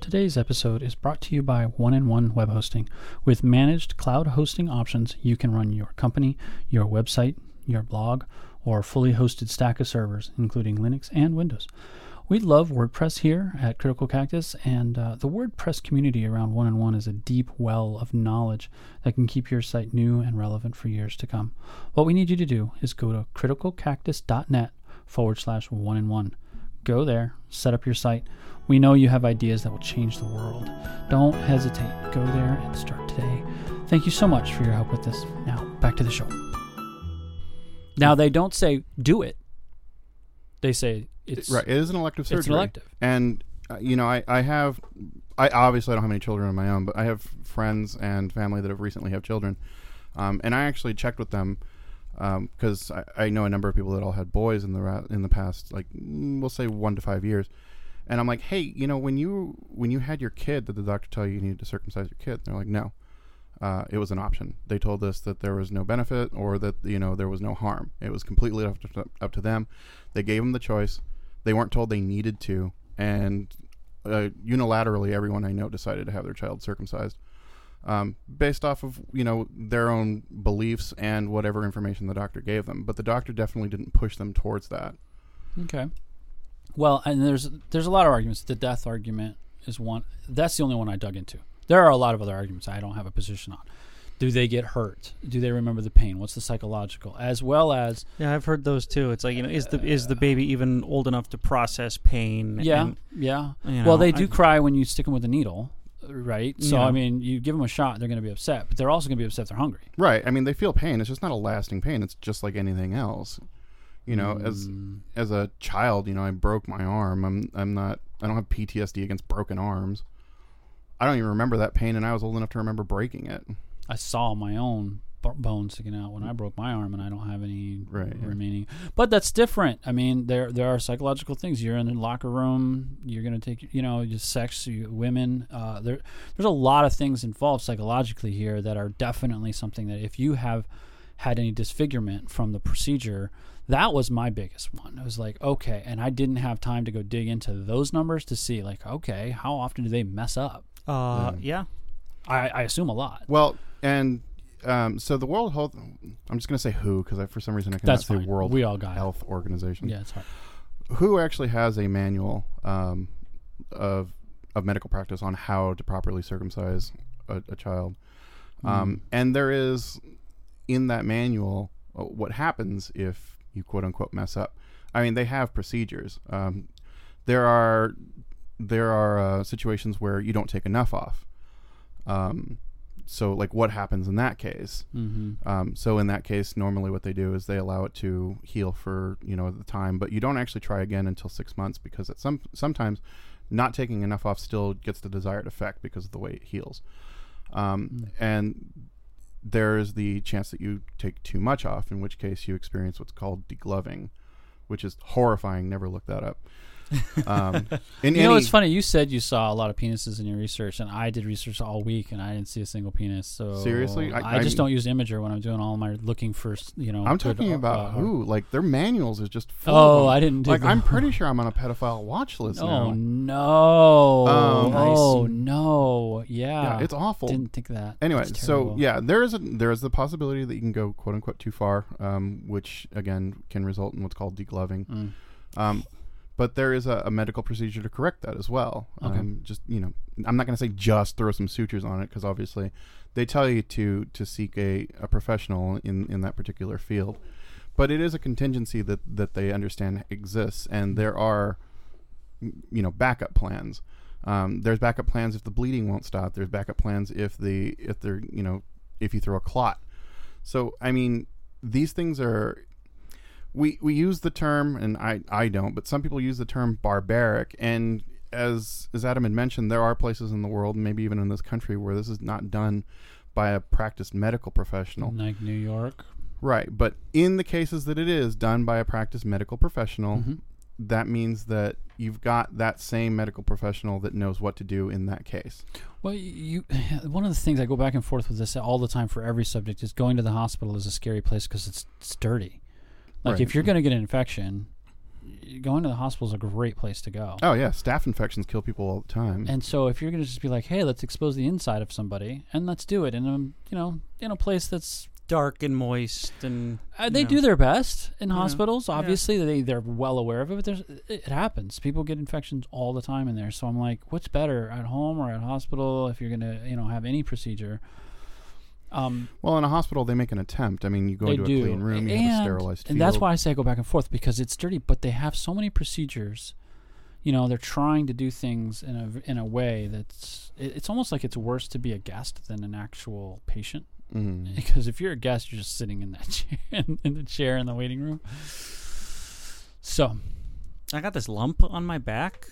Today's episode is brought to you by 1&1 Web Hosting. With managed cloud hosting options, you can run your company, your website, your blog, or fully hosted stack of servers, including Linux and Windows. We love WordPress here at Critical Cactus, and the WordPress community around 1&1 is a deep well of knowledge that can keep your site new and relevant for years to come. What we need you to do is go to criticalcactus.net/1&1. Go there, set up your site. We know you have ideas that will change the world. Don't hesitate. Go there and start today. Thank you so much for your help with this. Now, back to the show. Now, they don't say, do it. They say, it is an elective surgery. It's an elective. And, I obviously don't have any children of my own, but I have friends and family that have recently have children. And I actually checked with them because I know a number of people that all had boys in the past, like, we'll say 1 to 5 years. And I'm like, hey, when you had your kid, did the doctor tell you needed to circumcise your kid? And they're like, no, it was an option. They told us that there was no benefit or that, there was no harm. It was completely up to them. They gave them the choice. They weren't told they needed to, and unilaterally, everyone I know decided to have their child circumcised, based off of their own beliefs and whatever information the doctor gave them. But the doctor definitely didn't push them towards that. Okay. Well, and there's a lot of arguments. The death argument is one. That's the only one I dug into. There are a lot of other arguments I don't have a position on. Do they get hurt? Do they remember the pain? What's the psychological? As well as... Yeah, I've heard those too. It's like, is the baby even old enough to process pain? Yeah, and, well, they do cry when you stick them with a needle, right? So, you give them a shot, they're going to be upset. But they're also going to be upset if they're hungry. Right. I mean, they feel pain. It's just not a lasting pain. It's just like anything else. As a child, I broke my arm. I don't have PTSD against broken arms. I don't even remember that pain, and I was old enough to remember breaking it. I saw my own bone sticking out when I broke my arm, and I don't have any remaining. But that's different. I mean, there are psychological things. You're in the locker room. You're going to take, your sex, women. There's a lot of things involved psychologically here that are definitely something that if you have had any disfigurement from the procedure, that was my biggest one. I was like, okay, and I didn't have time to go dig into those numbers to see, like, okay, how often do they mess up? I assume a lot. Well... And so the World Health... I'm just going to say WHO because for some reason I cannot say World Health Organization. Yeah, it's hard. WHO actually has a manual of medical practice on how to properly circumcise a child. And there is, in that manual, what happens if you quote-unquote mess up. I mean, they have procedures. There are situations where you don't take enough off. So, like, what happens in that case? Mm-hmm. So, in that case, normally what they do is they allow it to heal for, the time. But you don't actually try again until 6 months because sometimes not taking enough off still gets the desired effect because of the way it heals. And there's the chance that you take too much off, in which case you experience what's called degloving, which is horrifying. Never look that up. It's funny. You said you saw a lot of penises in your research, and I did research all week, and I didn't see a single penis. So seriously, I just don't use Imager when I'm doing all my looking for. I'm talking about who? Like their manuals is just full. Oh, I didn't. I'm pretty sure I'm on a pedophile watch list now. Oh no! Oh no! Yeah, it's awful. Didn't think of that. Anyway, so yeah, there is the possibility that you can go quote unquote too far, which again can result in what's called degloving. But there is a medical procedure to correct that as well. Okay. I'm not going to say just throw some sutures on it, because obviously they tell you to seek a professional in that particular field. But it is a contingency that they understand exists, and there are, backup plans. There's backup plans if the bleeding won't stop. There's backup plans if you throw a clot. So these things are. We use the term, and I don't, but some people use the term barbaric. And as Adam had mentioned, there are places in the world, maybe even in this country, where this is not done by a practiced medical professional. Like New York. Right. But in the cases that it is done by a practiced medical professional, that means that you've got that same medical professional that knows what to do in that case. Well, one of the things I go back and forth with this all the time for every subject is going to the hospital is a scary place because it's dirty. Like, right. If you're going to get an infection, going to the hospital is a great place to go. Oh, yeah. Staph infections kill people all the time. And so if you're going to just be like, hey, let's expose the inside of somebody, and let's do it in a place that's dark and moist. And they do their best in hospitals. Obviously, they're well aware of it, but it happens. People get infections all the time in there. So I'm like, what's better, at home or at hospital, if you're going to have any procedure? Well, in a hospital, they make an attempt. You go into a clean room, you have a sterilized field. And that's why I say I go back and forth, because it's dirty, but they have so many procedures. They're trying to do things in a way that's... It's almost like it's worse to be a guest than an actual patient. Mm. Because if you're a guest, you're just sitting in that chair, in the chair in the waiting room. So... I got this lump on my back.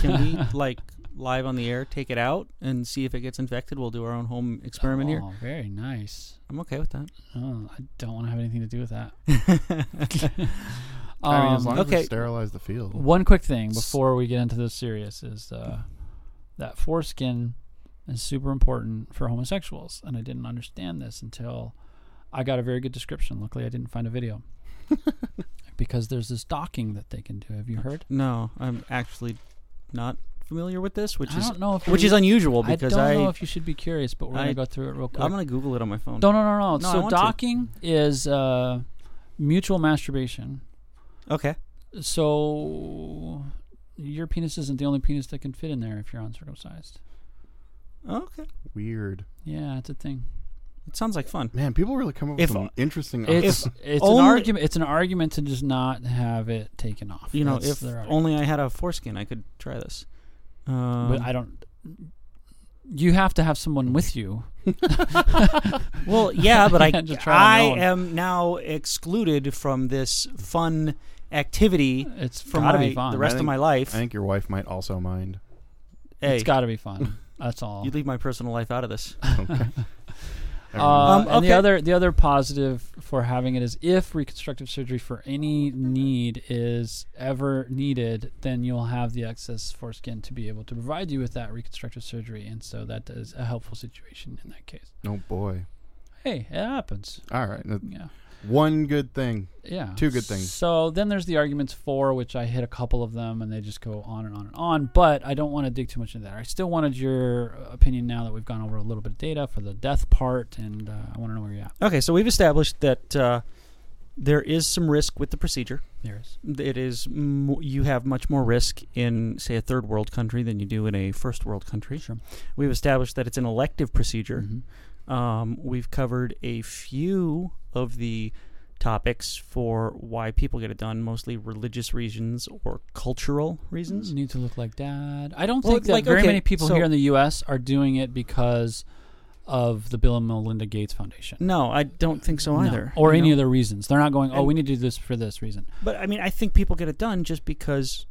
Can we, live on the air, take it out and see if it gets infected? We'll do our own home experiment here. Oh, very nice. I'm okay with that. Oh, I don't want to have anything to do with that. As long as we sterilize the field. One quick thing before we get into this serious is that foreskin is super important for homosexuals, and I didn't understand this until I got a very good description. Luckily, I didn't find a video. Because there's this docking that they can do. Have you heard? No, I'm actually not familiar with this, which is unusual. Because I don't know if you should be curious, but we're going to go through it real quick. I'm going to Google it on my phone. No. So docking is mutual masturbation. Okay. So your penis isn't the only penis that can fit in there if you're uncircumcised. Okay. Weird. Yeah, it's a thing. It sounds like fun. Man, people really come up with some interesting... It's an argument to just not have it taken off. If only I had a foreskin, I could try this. But I don't... You have to have someone with you. Well, yeah, but I am now excluded from this fun activity. It's got to be fun. The rest of my life. I think your wife might also mind. Hey. It's got to be fun. That's all. You leave my personal life out of this. Okay. And the other positive for having it is if reconstructive surgery for any need is ever needed, then you'll have the excess foreskin to be able to provide you with that reconstructive surgery, and so that is a helpful situation in that case. Oh boy! Hey, it happens. All right. Yeah. One good thing. Yeah. Two good things. So then there's the arguments for, which I hit a couple of them, and they just go on and on and on. But I don't want to dig too much into that. I still wanted your opinion now that we've gone over a little bit of data for the death part, and I want to know where you're at. Okay, so we've established that there is some risk with the procedure. There is. It is you have much more risk in, say, a third world country than you do in a first world country. Sure. We've established that it's an elective procedure. Mm-hmm. We've covered a few of the topics for why people get it done, mostly religious reasons or cultural reasons. You need to look like dad. I don't think many people here in the U.S. are doing it because of the Bill and Melinda Gates Foundation. No, I don't think so either. Or any other reasons. They're not going, we need to do this for this reason. But, I think people get it done just because...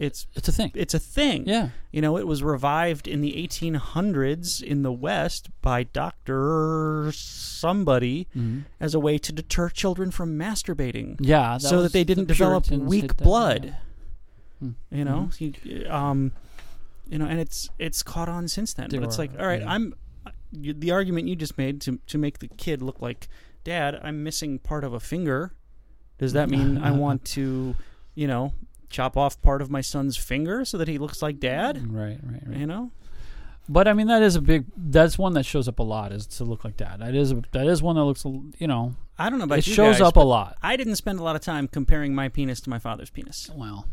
It's a thing. It's a thing. Yeah. It was revived in the 1800s in the West by Dr. somebody as a way to deter children from masturbating. Yeah. So that they didn't develop weak blood. You know, you know, and it's caught on since then. But it's like, all right, I'm the argument you just made to make the kid look like dad. I'm missing part of a finger. Does that mean I want to, you know, chop off part of my son's finger so that he looks like dad? Right, right, right. You know. But I mean, that is a big. That's one that shows up a lot, is to look like dad. That is one that looks, you know. I don't know about you guys, shows up a lot. I didn't spend a lot of time comparing my penis to my father's penis. Well,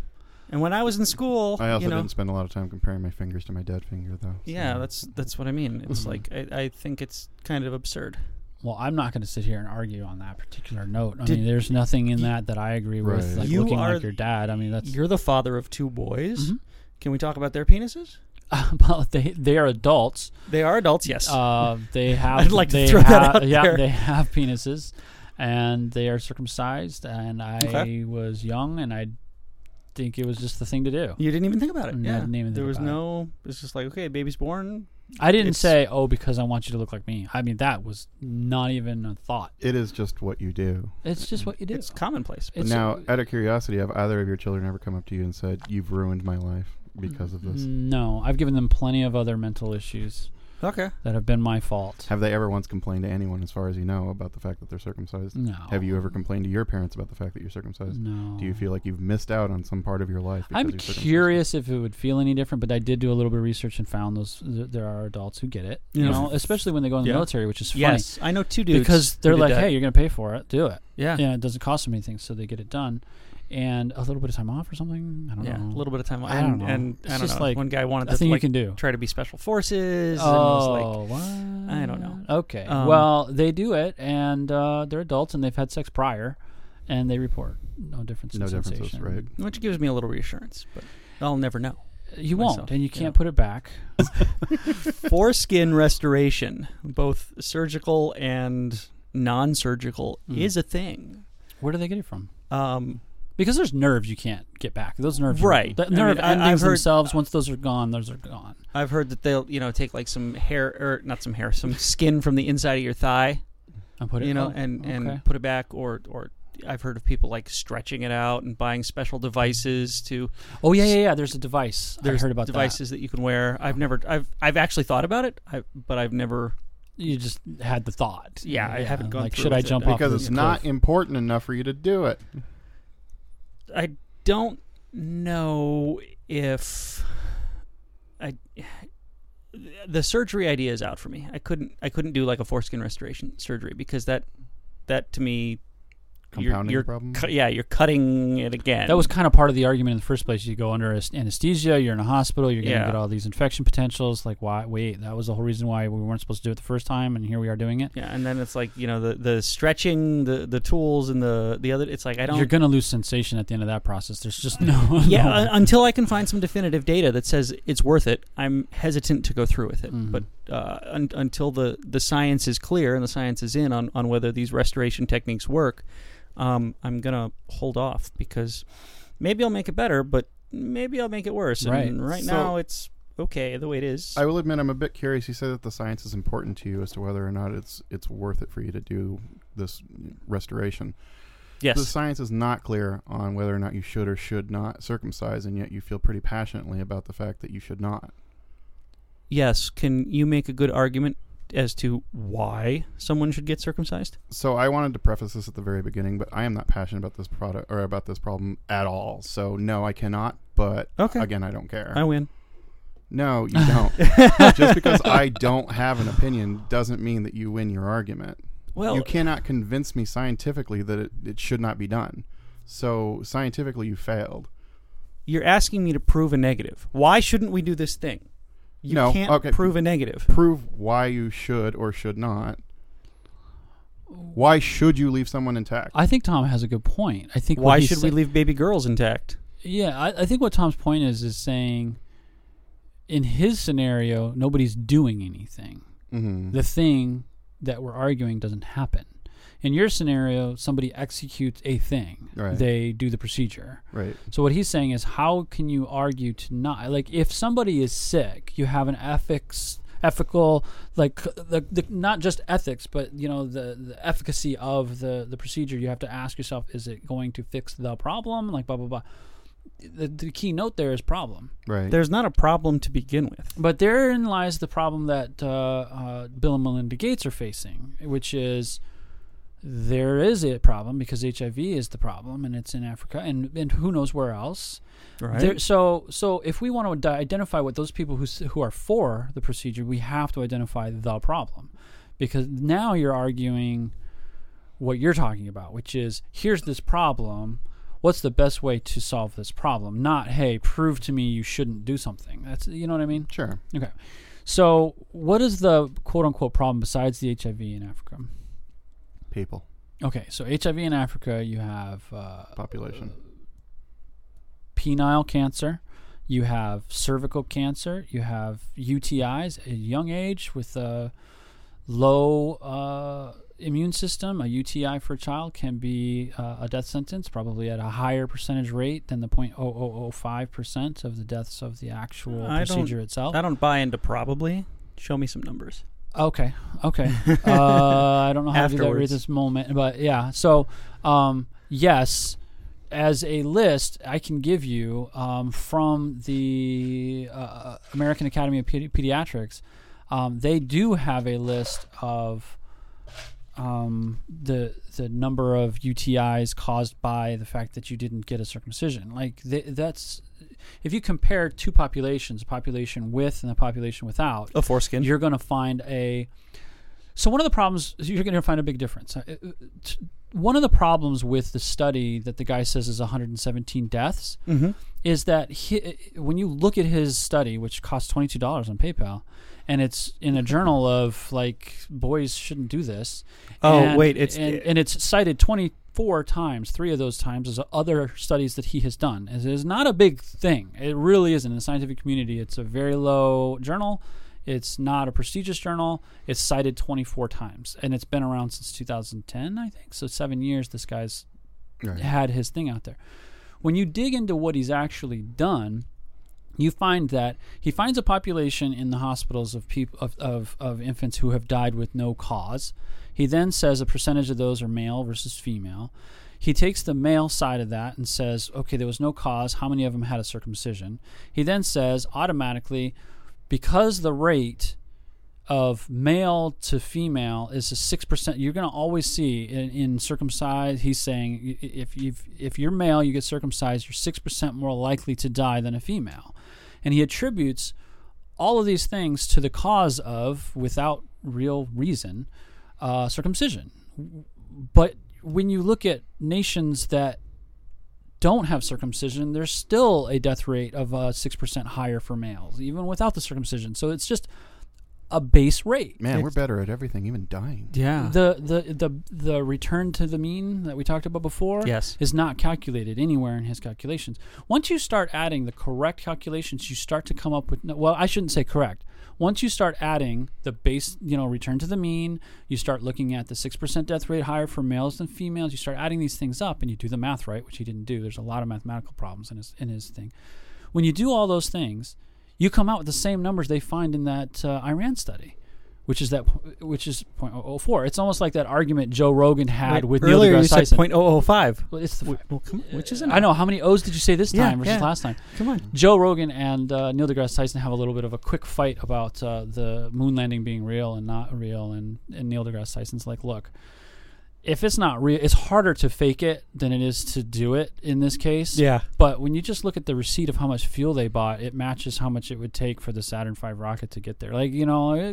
and when I was in school, I also didn't spend a lot of time comparing my fingers to my dad's finger, though. So. Yeah, that's what I mean. It's like I think it's kind of absurd. Well, I'm not going to sit here and argue on that particular note. I mean, there's nothing in that I agree with, like looking like your dad. I mean, you're the father of two boys. Mm-hmm. Can we talk about their penises? Well, they are adults. They are adults, yes. They have. I'd like to throw that out there. Yeah, they have penises, and they are circumcised. And I was young, and I think it was just the thing to do. You didn't even think about it. Yeah, I didn't even think about it. It's just like, okay, baby's born. I didn't say, because I want you to look like me. I mean, that was not even a thought. It is just what you do. It's just what you do. It's commonplace. Now, out of curiosity, have either of your children ever come up to you and said, "You've ruined my life because of this"? No, I've given them plenty of other mental issues. Okay. That have been my fault. Have they ever once complained to anyone, as far as you know, about the fact that they're circumcised? No. Have you ever complained to your parents about the fact that you're circumcised? No. Do you feel like you've missed out on some part of your life? I'm curious if it would feel any different, but I did do a little bit of research and found there are adults who get it, you know, especially when they go in the military, which is funny. Yes, I know two dudes. Because they're like, hey, you're going to pay for it, do it. Yeah. Yeah, it doesn't cost them anything, so they get it done. And a little bit of time off or something. I don't know. A little bit of time off. I don't know. And it's I don't know. Like one guy wanted to try to be special forces. Oh, and what? I don't know. Okay. Well, they do it, and they're adults, and they've had sex prior, and they report no difference in sensation. No differences, right? Which gives me a little reassurance, but I'll never know. You won't, and you can't put it back. Foreskin restoration, both surgical and non-surgical, is a thing. Where do they get it from? Because there's nerves you can't get back. Those nerves, right? The nerve endings themselves. Once those are gone, those are gone. I've heard that they'll, take like some hair, or not some hair, some skin from the inside of your thigh, and put it, and put it back. Or I've heard of people like stretching it out and buying special devices to. Oh yeah. There's a device. I've heard about devices that you can wear. I've actually thought about it, but I've never. You just had the thought. Yeah, I haven't gone. Like, should I jump off? Because it's not important enough for you to do it. I don't know if the surgery idea is out for me. I couldn't do like a foreskin restoration surgery, because that to me, compounding problem. You're cutting it again. That was kind of part of the argument in the first place. You go under anesthesia, you're in a hospital, you're going to get all these infection potentials. Like, why? Wait, that was the whole reason why we weren't supposed to do it the first time, and here we are doing it. Yeah, and then it's like, the stretching, the tools, and the other. It's like, I don't. You're going to lose sensation at the end of that process. There's just no. Until I can find some definitive data that says it's worth it, I'm hesitant to go through with it. Mm-hmm. But until the science is clear and the science is in on whether these restoration techniques work. I'm gonna hold off, because maybe I'll make it better, but maybe I'll make it worse. Right. And now it's okay the way it is. I will admit I'm a bit curious. You said that the science is important to you as to whether or not it's worth it for you to do this restoration. Yes. The science is not clear on whether or not you should or should not circumcise, and yet you feel pretty passionately about the fact that you should not. Yes. Can you make a good argument as to why someone should get circumcised? So I wanted to preface this at the very beginning, but I am not passionate about this product or about this problem at all. So no, I cannot. But again, I don't care. I win. No, you don't. Just because I don't have an opinion doesn't mean that you win your argument. Well, you cannot convince me scientifically that it should not be done. So scientifically, you failed. You're asking me to prove a negative. Why shouldn't we do this thing? You can't prove a negative. Prove why you should or should not. Why should you leave someone intact? I think Tom has a good point. I think why should we leave baby girls intact? Yeah, I think what Tom's point is saying, in his scenario, nobody's doing anything. Mm-hmm. The thing that we're arguing doesn't happen. In your scenario, somebody executes a thing. Right. They do the procedure. Right. So what he's saying is, how can you argue to not? Like, if somebody is sick, you have an ethical, like not just ethics, but the efficacy of the procedure. You have to ask yourself, is it going to fix the problem? Like blah blah blah. the key note there is problem. Right. There's not a problem to begin with. But therein lies the problem that Bill and Melinda Gates are facing, which is there is a problem because HIV is the problem, and it's in Africa, and who knows where else. Right. There, so if we want to identify what those people who are for the procedure, we have to identify the problem, because now you're arguing what you're talking about, which is here's this problem. What's the best way to solve this problem? Not, hey, prove to me you shouldn't do something. That's, you know what I mean? Sure. Okay. So what is the quote-unquote problem besides the HIV in Africa? People. Okay. So HIV in Africa, you have... population. Penile cancer. You have cervical cancer. You have UTIs at a young age with a low... immune system. A UTI for a child can be a death sentence, probably at a higher percentage rate than the 0.0005% of the deaths of the actual procedure itself. I don't buy into probably. Show me some numbers. Okay. I don't know how to do that right this moment, but yeah. So, yes, as a list I can give you from the American Academy of Pediatrics, they do have a list of the number of UTIs caused by the fact that you didn't get a circumcision. Like that's, if you compare two populations, the population with and the population without a foreskin, you're going to find so one of the problems is you're going to find a big difference. One of the problems with the study that the guy says is 117 deaths is that when you look at his study, which costs $22 on PayPal, and it's in a journal of like boys shouldn't do this. And it's cited 24 times. 3 of those times as other studies that he has done. It is not a big thing. It really isn't in the scientific community. It's a very low journal. It's not a prestigious journal. It's cited 24 times, and it's been around since 2010, I think. So 7 years this guy's had his thing out there. When you dig into what he's actually done, you find that he finds a population in the hospitals of infants who have died with no cause. He then says a percentage of those are male versus female. He takes the male side of that and says, okay, there was no cause. How many of them had a circumcision? He then says automatically, because the rate of male to female is a 6%, you're going to always see in circumcised, he's saying if you're male, you get circumcised, you're 6% more likely to die than a female. And he attributes all of these things to the cause of, without real reason, circumcision. But when you look at nations that don't have circumcision, there's still a death rate of 6% higher for males, even without the circumcision. So it's just a base rate. Man, we're better at everything, even dying. Yeah. The return to the mean that we talked about before is not calculated anywhere in his calculations. Once you start adding the correct calculations, you start to come up with I shouldn't say correct. Once you start adding the base, return to the mean, you start looking at the 6% death rate higher for males than females. You start adding these things up, and you do the math right, which he didn't do. There's a lot of mathematical problems in his thing. When you do all those things, you come out with the same numbers they find in that Iran study, which is 0.004. It's almost like that argument Joe Rogan had with Neil deGrasse Tyson. Earlier you said 0.005. Well, it's which isn't. I know. How many O's did you say this time versus last time? Come on. Joe Rogan and Neil deGrasse Tyson have a little bit of a quick fight about the moon landing being real and not real, and Neil deGrasse Tyson's like, look, if it's not real, it's harder to fake it than it is to do it in this case. Yeah. But when you just look at the receipt of how much fuel they bought, it matches how much it would take for the Saturn V rocket to get there. Like,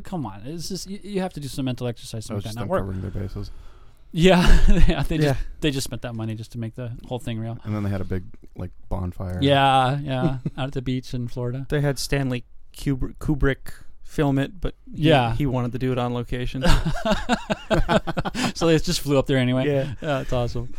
come on. It's just, you have to do some mental exercise to make that not work. Covering their bases. Yeah. They just spent that money just to make the whole thing real. And then they had a big, bonfire. Yeah. Out at the beach in Florida. They had Stanley Kubrick film it, but he wanted to do it on location. So they just flew up there anyway. Yeah, it's awesome.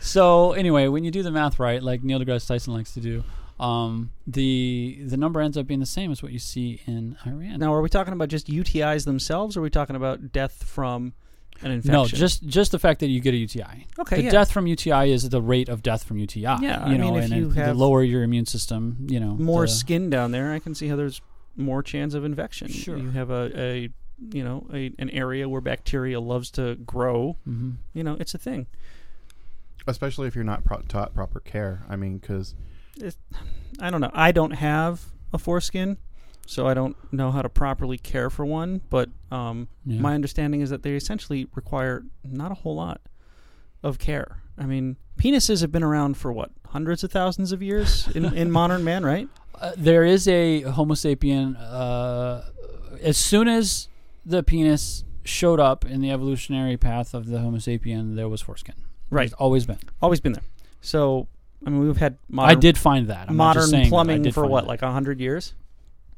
So anyway, when you do the math right, like Neil deGrasse Tyson likes to do, the number ends up being the same as what you see in Iran. Now, are we talking about just UTIs themselves, or are we talking about death from an infection? No, just the fact that you get a UTI. Okay, the death from UTI is the rate of death from UTI. Yeah, the lower your immune system, more skin down there, I can see how there's more chance of infection. Sure. You have an area where bacteria loves to grow. Mm-hmm. It's a thing. Especially if you're not taught proper care. I mean, because I don't know. I don't have a foreskin, so I don't know how to properly care for one. But my understanding is that they essentially require not a whole lot of care. I mean, penises have been around for, what, hundreds of thousands of years in modern man, right? There is a Homo sapien. As soon as the penis showed up in the evolutionary path of the Homo sapien, there was foreskin. Right. It's always been. Always been there. So, I mean, we've had modern... I did find that. I'm modern plumbing for, what, like 100 years?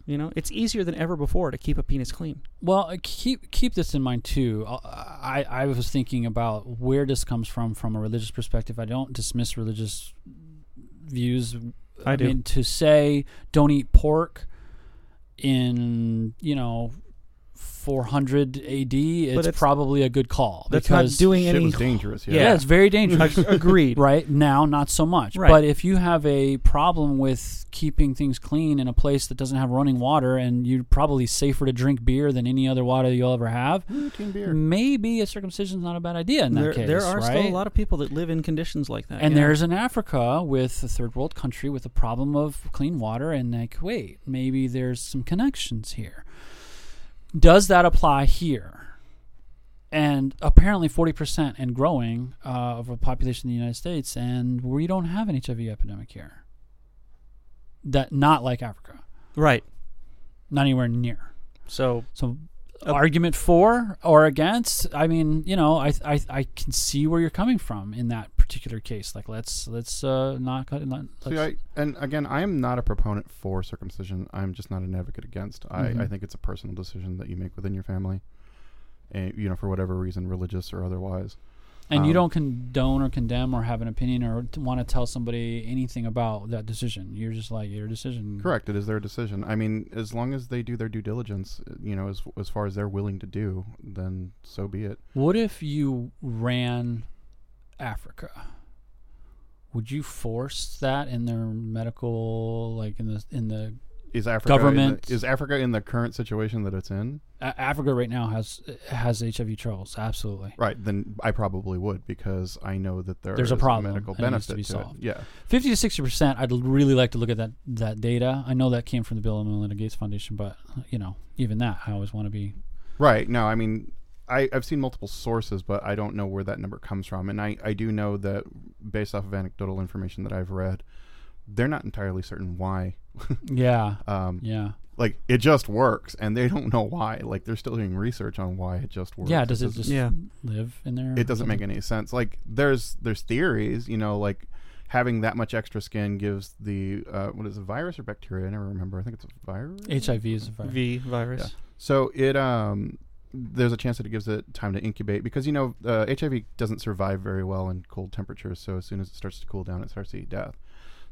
You know, it's easier than ever before to keep a penis clean. Well, keep this in mind, too. I was thinking about where this comes from a religious perspective. I don't dismiss religious views. I do. Mean, to say don't eat pork in, 400 AD, it's probably a good call. That's because not doing anything. It was dangerous. Yeah. Yeah, it's very dangerous. Agreed. Right? Now, not so much. Right. But if you have a problem with keeping things clean in a place that doesn't have running water, and you're probably safer to drink beer than any other water you'll ever have, maybe a circumcision's not a bad idea in that case. There are still a lot of people that live in conditions like that. And there's an Africa with a third world country with a problem of clean water, and like, wait, maybe there's some connections here. Does that apply here? And apparently 40% and growing of a population in the United States, and we don't have an HIV epidemic here. That not like Africa. Right. Not anywhere near. So argument for or against, I mean, I can see where you're coming from in that particular case. Like, and again, I am not a proponent for circumcision. I'm just not an advocate against. I think it's a personal decision that you make within your family, and, for whatever reason, religious or otherwise. And you don't condone or condemn or have an opinion or want to tell somebody anything about that decision. You're just like, your decision. Correct. It is their decision. I mean, as long as they do their due diligence, as far as they're willing to do, then so be it. What if you ran Africa? Would you force that in their medical, like in the is Africa government? Is Africa in the current situation that it's in? Africa right now has HIV trials, absolutely. Right, then I probably would, because I know that there's a problem, medical benefit to it. Yeah. 50 to 60%, I'd really like to look at that data. I know that came from the Bill and Melinda Gates Foundation, but, even that, I always want to be... Right, no, I mean, I've seen multiple sources, but I don't know where that number comes from. And I do know that, based off of anecdotal information that I've read, they're not entirely certain why. Yeah. Like, it just works, and they don't know why. Like, they're still doing research on why it just works. Yeah, does it just live in there? It doesn't make any sense. Like, there's theories, like having that much extra skin gives the, what is it, virus or bacteria? I never remember. I think it's a virus? HIV is a virus. Virus. Yeah. So it, there's a chance that it gives it time to incubate, because, HIV doesn't survive very well in cold temperatures, so as soon as it starts to cool down, it starts to eat death.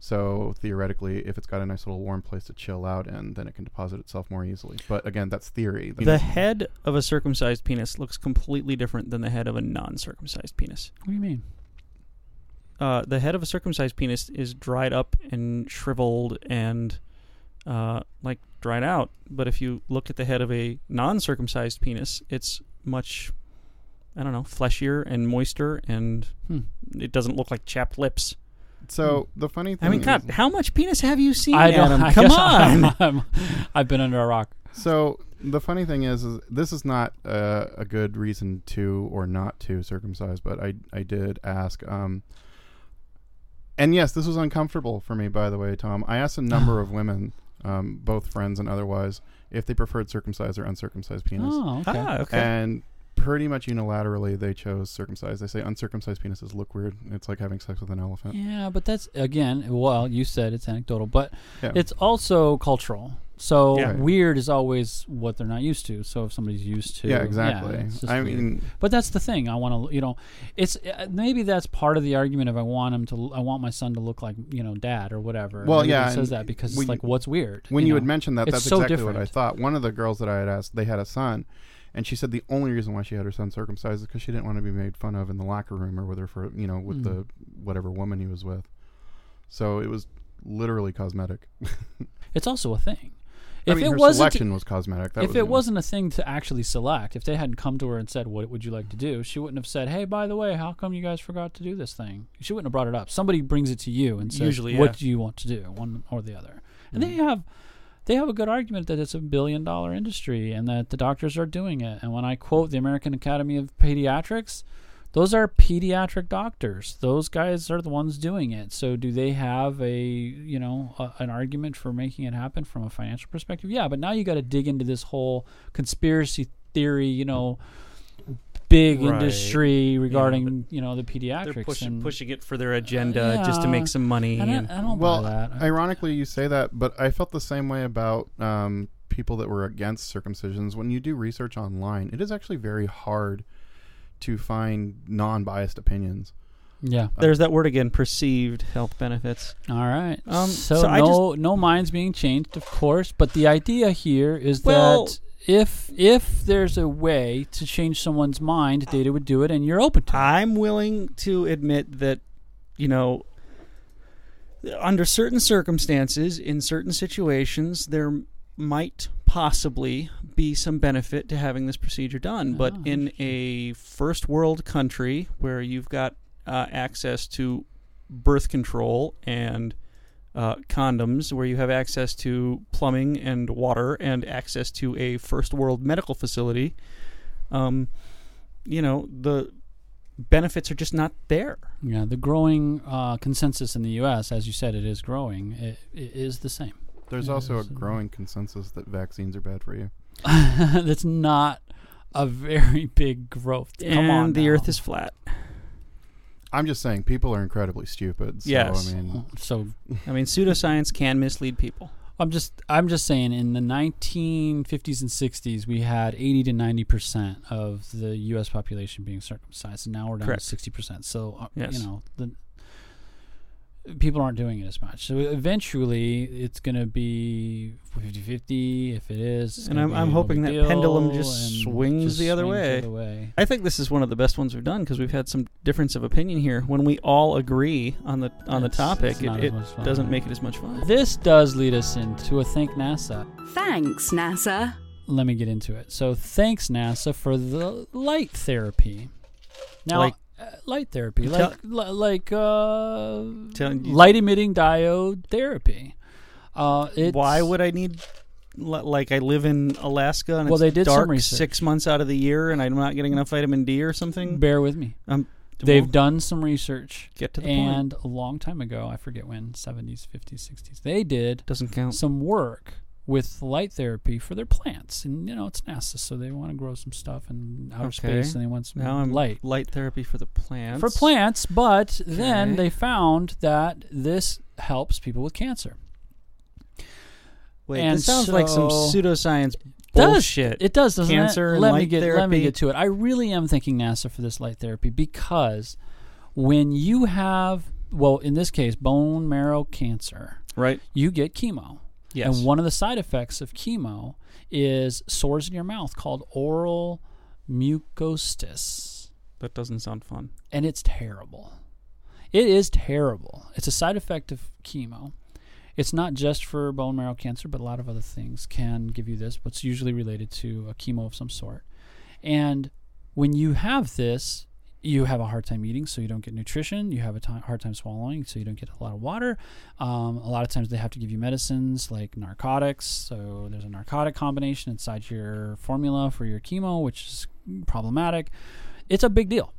So theoretically, if it's got a nice little warm place to chill out in, then it can deposit itself more easily. But again, that's theory. The head of a circumcised penis looks completely different than the head of a non-circumcised penis. What do you mean? The head of a circumcised penis is dried up and shriveled and dried out. But if you look at the head of a non-circumcised penis, it's much, fleshier and moister, and it doesn't look like chapped lips. So the funny thing, God, how much penis have you seen, Adam? Come on. I've been under a rock. So the funny thing is this is not a good reason to or not to circumcise, but I did ask. And yes, this was uncomfortable for me, by the way, Tom. I asked a number of women, both friends and otherwise, if they preferred circumcised or uncircumcised penis. Oh, okay. And pretty much unilaterally, they chose circumcised. They say uncircumcised penises look weird. It's like having sex with an elephant. Yeah, but that's, again, well, you said it's anecdotal, but it's also cultural. So weird is always what they're not used to. So if somebody's used to... Yeah, exactly. I mean... But that's the thing. I want to, It's maybe that's part of the argument of I want my son to look like, dad or whatever. Well, He says that because it's like, what's weird? When you had mentioned that, that's exactly different. What I thought. One of the girls that I had asked, they had a son, and she said the only reason why she had her son circumcised is because she didn't want to be made fun of in the locker room or with her for, with the whatever woman he was with. So it was literally cosmetic. It's also a thing. Her selection was cosmetic. If it wasn't a thing to actually select, if they hadn't come to her and said, what would you like to do, she wouldn't have said, hey, by the way, how come you guys forgot to do this thing? She wouldn't have brought it up. Somebody brings it to you and says, what do you want to do, one or the other? And they have a good argument that it's $1 billion industry and that the doctors are doing it. And when I quote the American Academy of Pediatrics, those are pediatric doctors. Those guys are the ones doing it. So do they have an argument for making it happen from a financial perspective? Yeah, but now you got to dig into this whole conspiracy theory, big industry regarding the pediatrics. They're pushing it for their agenda just to make some money. I don't buy that. Ironically, you say that, but I felt the same way about people that were against circumcisions. When you do research online, it is actually very hard to find non-biased opinions. Yeah, there's that word again: perceived health benefits. All right. No minds being changed, of course. But the idea here is that if there's a way to change someone's mind, data would do it, and you're open to it. I'm willing to admit that, under certain circumstances, in certain situations, there might possibly be some benefit to having this procedure done. But in a first world country where you've got access to birth control and condoms, where you have access to plumbing and water and access to a first world medical facility, the benefits are just not there. Yeah, the growing consensus in the U.S., as you said, it is growing, it is the same. There's also a growing consensus that vaccines are bad for you. That's not a very big growth. Come on, the earth is flat. I'm just saying people are incredibly stupid. So, yes. Pseudoscience can mislead people. I'm just saying in the 1950s and 60s, we had 80 to 90% of the U.S. population being circumcised, and now we're down to 60%. So, people aren't doing it as much. So eventually it's going to be 50-50 if it is. And I'm hoping that pendulum just swings the other way. I think this is one of the best ones we've done because we've had some difference of opinion here. When we all agree on the topic, it doesn't make it as much fun. This does lead us into a Thank NASA. Thanks, NASA. Let me get into it. So thanks, NASA, for the light therapy. Now, light therapy, light emitting diode therapy. Why would I need? I live in Alaska and it's dark 6 months out of the year, and I'm not getting enough vitamin D or something. Bear with me. They've done some research. Get to the point. And a long time ago, I forget when, 70s, 50s, 60s, they did some work with light therapy for their plants. And, it's NASA, so they want to grow some stuff in outer space, and they want some light. Light therapy for the plants. For plants, but then they found that this helps people with cancer. Wait, this sounds like some pseudoscience bullshit. It does, doesn't cancer it? Let me get to it. I really am thanking NASA for this light therapy because when you have, in this case, bone marrow cancer, right, you get chemo. Yes. And one of the side effects of chemo is sores in your mouth called oral mucositis. That doesn't sound fun. And it's terrible. It is terrible. It's a side effect of chemo. It's not just for bone marrow cancer, but a lot of other things can give you this, but it's usually related to a chemo of some sort. And when you have this, you have a hard time eating, so you don't get nutrition. You have a hard time swallowing, so you don't get a lot of water. A lot of times they have to give you medicines like narcotics. So there's a narcotic combination inside your formula for your chemo, which is problematic. It's a big deal.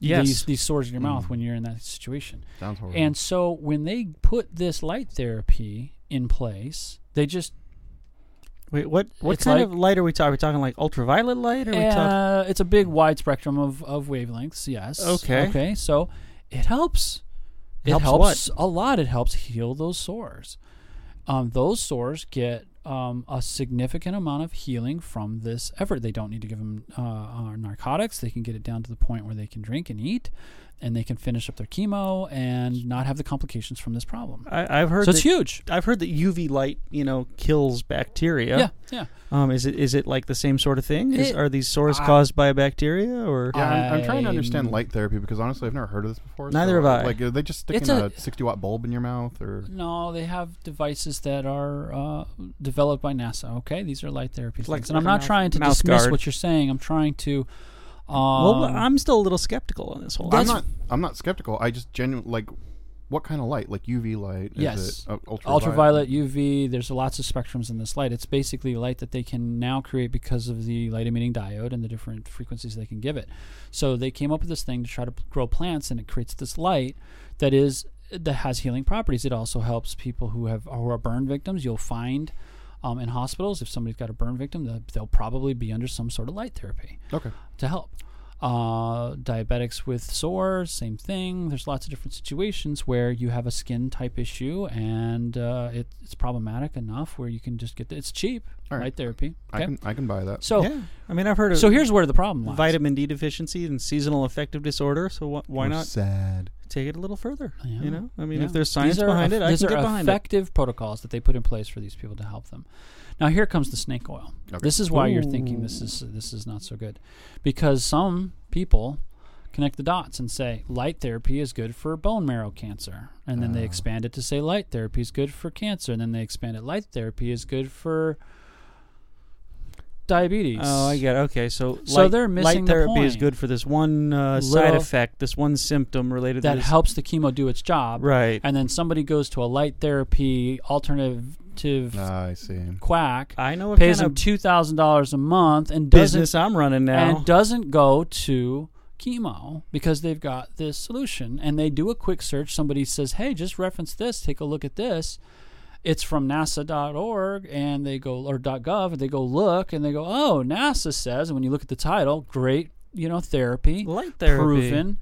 Yes. These sores in your mouth when you're in that situation. Sounds horrible. And so when they put this light therapy in place, they just... Wait, what kind of light are we talking? Are we talking like ultraviolet light? It's a big wide spectrum of wavelengths, yes. Okay, so it helps. It helps a lot. It helps heal those sores. Those sores get a significant amount of healing from this effort. They don't need to give them narcotics. They can get it down to the point where they can drink and eat. and they can finish up their chemo and not have the complications from this problem. I've heard so it's huge. I've heard that UV light, you know, kills bacteria. Yeah, yeah. Is it like the same sort of thing? Are these sores caused by a bacteria or? Yeah, I'm trying to understand light therapy because honestly, I've never heard of this before. Neither have I. Like, are they just sticking a 60-watt bulb in your mouth, or? No, they have devices that are developed by NASA. Okay, these are light therapy things, and I'm not trying to dismiss what you're saying. I'm trying to. Well, I'm still a little skeptical on this whole thing. I'm not skeptical. I just genuinely, like, what kind of light? Like UV light? Yes. Is it ultraviolet, UV. There's lots of spectrums in this light. It's basically light that they can now create because of the light emitting diode and the different frequencies they can give it. So they came up with this thing to try to grow plants, and it creates this light that has healing properties. It also helps people who are burn victims. You'll find in hospitals, if somebody's got a burn victim, they'll probably be under some sort of light therapy. Okay. To help. Diabetics with sores, same thing. There's lots of different situations where you have a skin type issue and it's problematic enough where you can just get it's cheap. All right. Light therapy. Okay? I can buy that. So yeah. I mean, I've heard of. So here's where the problem lies. Vitamin D deficiency and seasonal affective disorder. So why not? Sad. Take it a little further. Yeah. You know, I mean, if there's science behind it, I can get behind it. These are effective protocols that they put in place for these people to help them. Now here comes the snake oil. Okay. This is why you're thinking this is not so good, because some people connect the dots and say light therapy is good for bone marrow cancer, and then they expand it to say light therapy is good for cancer, and then they expand it light therapy is good for diabetes. Oh, I get it. Okay, so they're missing the point. Light therapy is good for this one side effect, this one symptom related to this. That helps the chemo do its job. Right. And then somebody goes to a light therapy alternative quack. I know it pays them $2,000 a month and business I'm running now. And doesn't go to chemo because they've got this solution. And they do a quick search. Somebody says, hey, just reference this. Take a look at this. It's from NASA.org and they go, or .gov, and they go look and they go, oh, NASA says, and when you look at the title, great, you know, therapy. Light therapy. Proven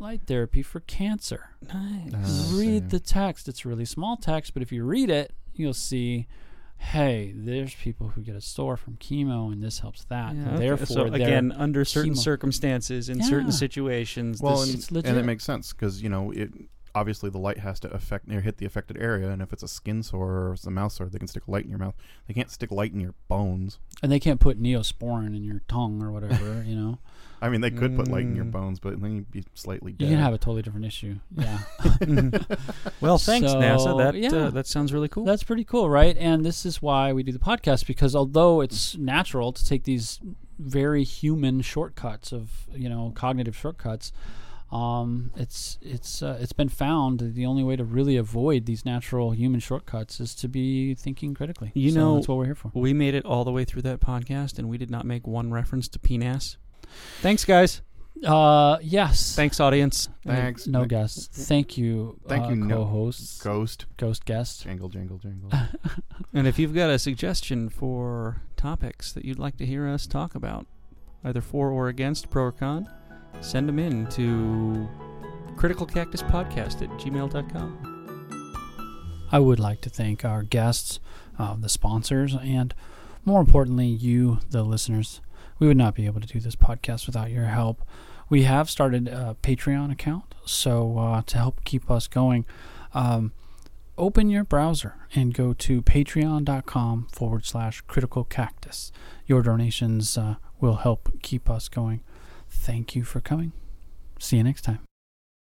light therapy for cancer. Nice. Read the text. It's really small text, but if you read it, you'll see, hey, there's people who get a sore from chemo and this helps that. Yeah, therefore, so again, under certain circumstances, in certain situations. Well, and it makes sense because, you know, it obviously the light has to affect or hit the affected area, and if it's a skin sore or it's a mouth sore, they can stick light in your mouth. They can't stick light in your bones. And they can't put neosporin in your tongue or whatever, you know. I mean, they could put light in your bones, but then you'd be slightly dead. You can have a totally different issue. Yeah. Well, thanks, NASA. That sounds really cool. That's pretty cool, right? And this is why we do the podcast, because although it's natural to take these very human shortcuts of, you know, cognitive shortcuts, it's been found that the only way to really avoid these natural human shortcuts is to be thinking critically. You know, that's what we're here for. We made it all the way through that podcast, and we did not make one reference to penis. Thanks, guys. Yes. Thanks, audience. Thanks. No guests. Thank you. Thank you, co-hosts. Ghost guest. Jingle, jingle, jingle. And if you've got a suggestion for topics that you'd like to hear us talk about, either for or against, pro or con, send them in to criticalcactuspodcast@gmail.com. I would like to thank our guests, the sponsors, and more importantly, you, the listeners. We would not be able to do this podcast without your help. We have started a Patreon account, so to help keep us going, open your browser and go to patreon.com/criticalcactus. Your donations will help keep us going. Thank you for coming. See you next time.